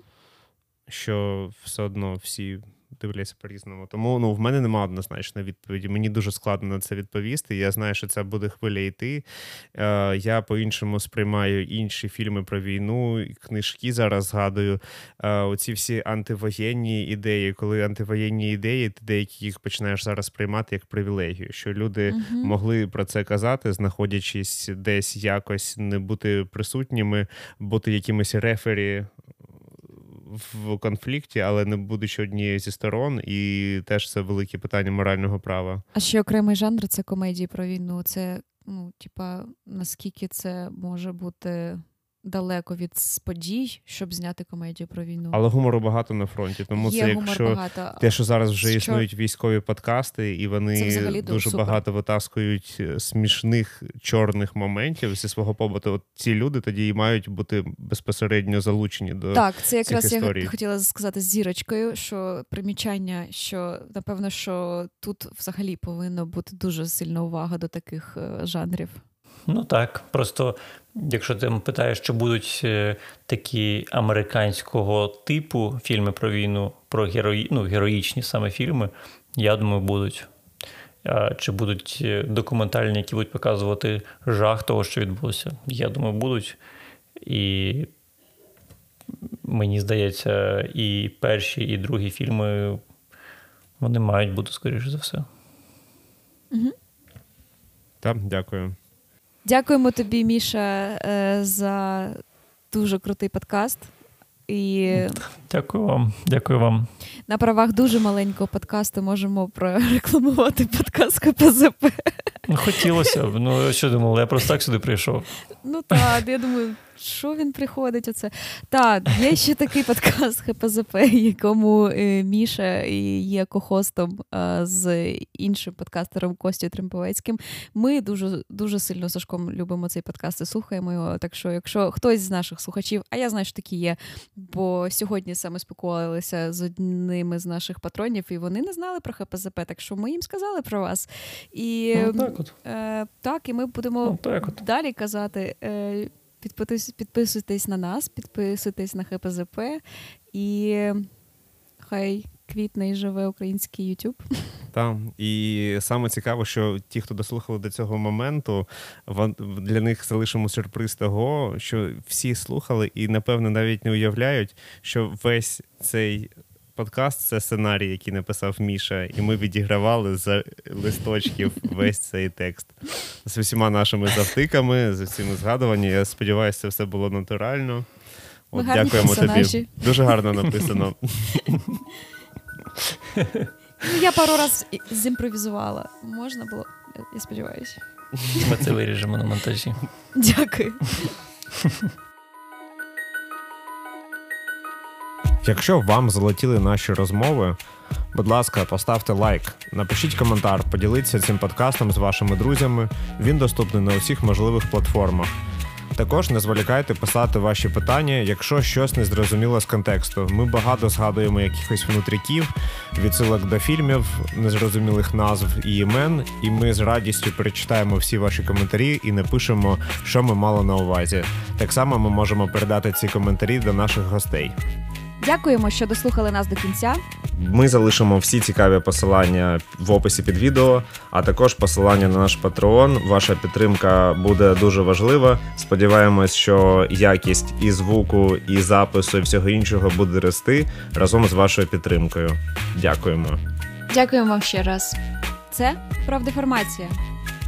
Що все одно всі дивляться по-різному. Тому в мене немає однозначної відповіді. Мені дуже складно на це відповісти. Я знаю, що це буде хвиля йти. Я по-іншому сприймаю інші фільми про війну, книжки зараз згадую. Оці всі антивоєнні ідеї. Коли антивоєнні ідеї, ти деякі їх починаєш зараз сприймати як привілегію. Що люди могли про це казати, знаходячись десь якось, не бути присутніми, бути якимись рефері в конфлікті, але не будучи однією зі сторон, і теж це велике питання морального права. А ще окремий жанр – це комедії про війну. Це, наскільки це може бути далеко від подій, щоб зняти комедію про війну. Але гумору багато на фронті, тому є це якщо те, що зараз вже існують військові подкасти, і вони дуже багато витаскують смішних чорних моментів зі свого побуту. От ці люди тоді і мають бути безпосередньо залучені до цих історій. Так, це якраз я хотіла сказати з зірочкою, що примічання, що напевно, що тут взагалі повинно бути дуже сильна увага до таких жанрів. Ну так, просто якщо ти питаєш, чи будуть такі американського типу фільми про війну, про героїчні саме фільми, я думаю, будуть. А чи будуть документальні, які будуть показувати жах того, що відбулося? Я думаю, будуть. І мені здається, і перші, і другі фільми, вони мають бути, скоріше за все. Угу. Так, дякую. Дякуємо тобі, Міша, за дуже крутий подкаст. І дякую вам. Дякую вам. На правах дуже маленького подкасту можемо прорекламувати подкаст КПЗП. Хотілося б. Що думали, я просто так сюди прийшов. Так, я думаю, що він приходить оце. Так, є ще такий подкаст ХПЗП, якому Міша є кохостом з іншим подкастером Костю Тремповецьким. Ми дуже, дуже сильно з Сашком любимо цей подкаст і слухаємо його. Так що, якщо хтось з наших слухачів, а я знаю, що такі є, бо сьогодні саме спілкувалися з одним із наших патронів, і вони не знали про ХПЗП, так що ми їм сказали про вас. І, так, і ми будемо далі казати. Підписуйтесь на нас, підписуйтесь на ХПЗП, і хай квітне і живе український YouTube. Так, і саме цікаво, що ті, хто дослухали до цього моменту, для них залишимо сюрприз того, що всі слухали і, напевно, навіть не уявляють, що весь цей подкаст – це сценарій, який написав Міша, і ми відігравали з листочків весь цей текст. З усіма нашими завтиками, з усіма згадуваннями. Я сподіваюся, це все було натурально. От, дякуємо тобі. Дуже гарно написано. Я пару раз зімпровізувала. Можна було? Я сподіваюся. Ми це виріжемо на монтажі. Дякую. Якщо вам залетіли наші розмови, будь ласка, поставте лайк, напишіть коментар, поділіться цим подкастом з вашими друзями. Він доступний на усіх можливих платформах. Також не зволікайте писати ваші питання, якщо щось не зрозуміло з контексту. Ми багато згадуємо якихось внутріків, відсилок до фільмів, незрозумілих назв і імен, і ми з радістю перечитаємо всі ваші коментарі і напишемо, що ми мали на увазі. Так само ми можемо передати ці коментарі до наших гостей. Дякуємо, що дослухали нас до кінця. Ми залишимо всі цікаві посилання в описі під відео, а також посилання на наш Patreon. Ваша підтримка буде дуже важлива. Сподіваємось, що якість і звуку, і запису, і всього іншого буде рости разом з вашою підтримкою. Дякуємо. Дякуємо вам ще раз. Це Профдеформація.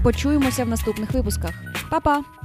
Почуємося в наступних випусках. Па-па!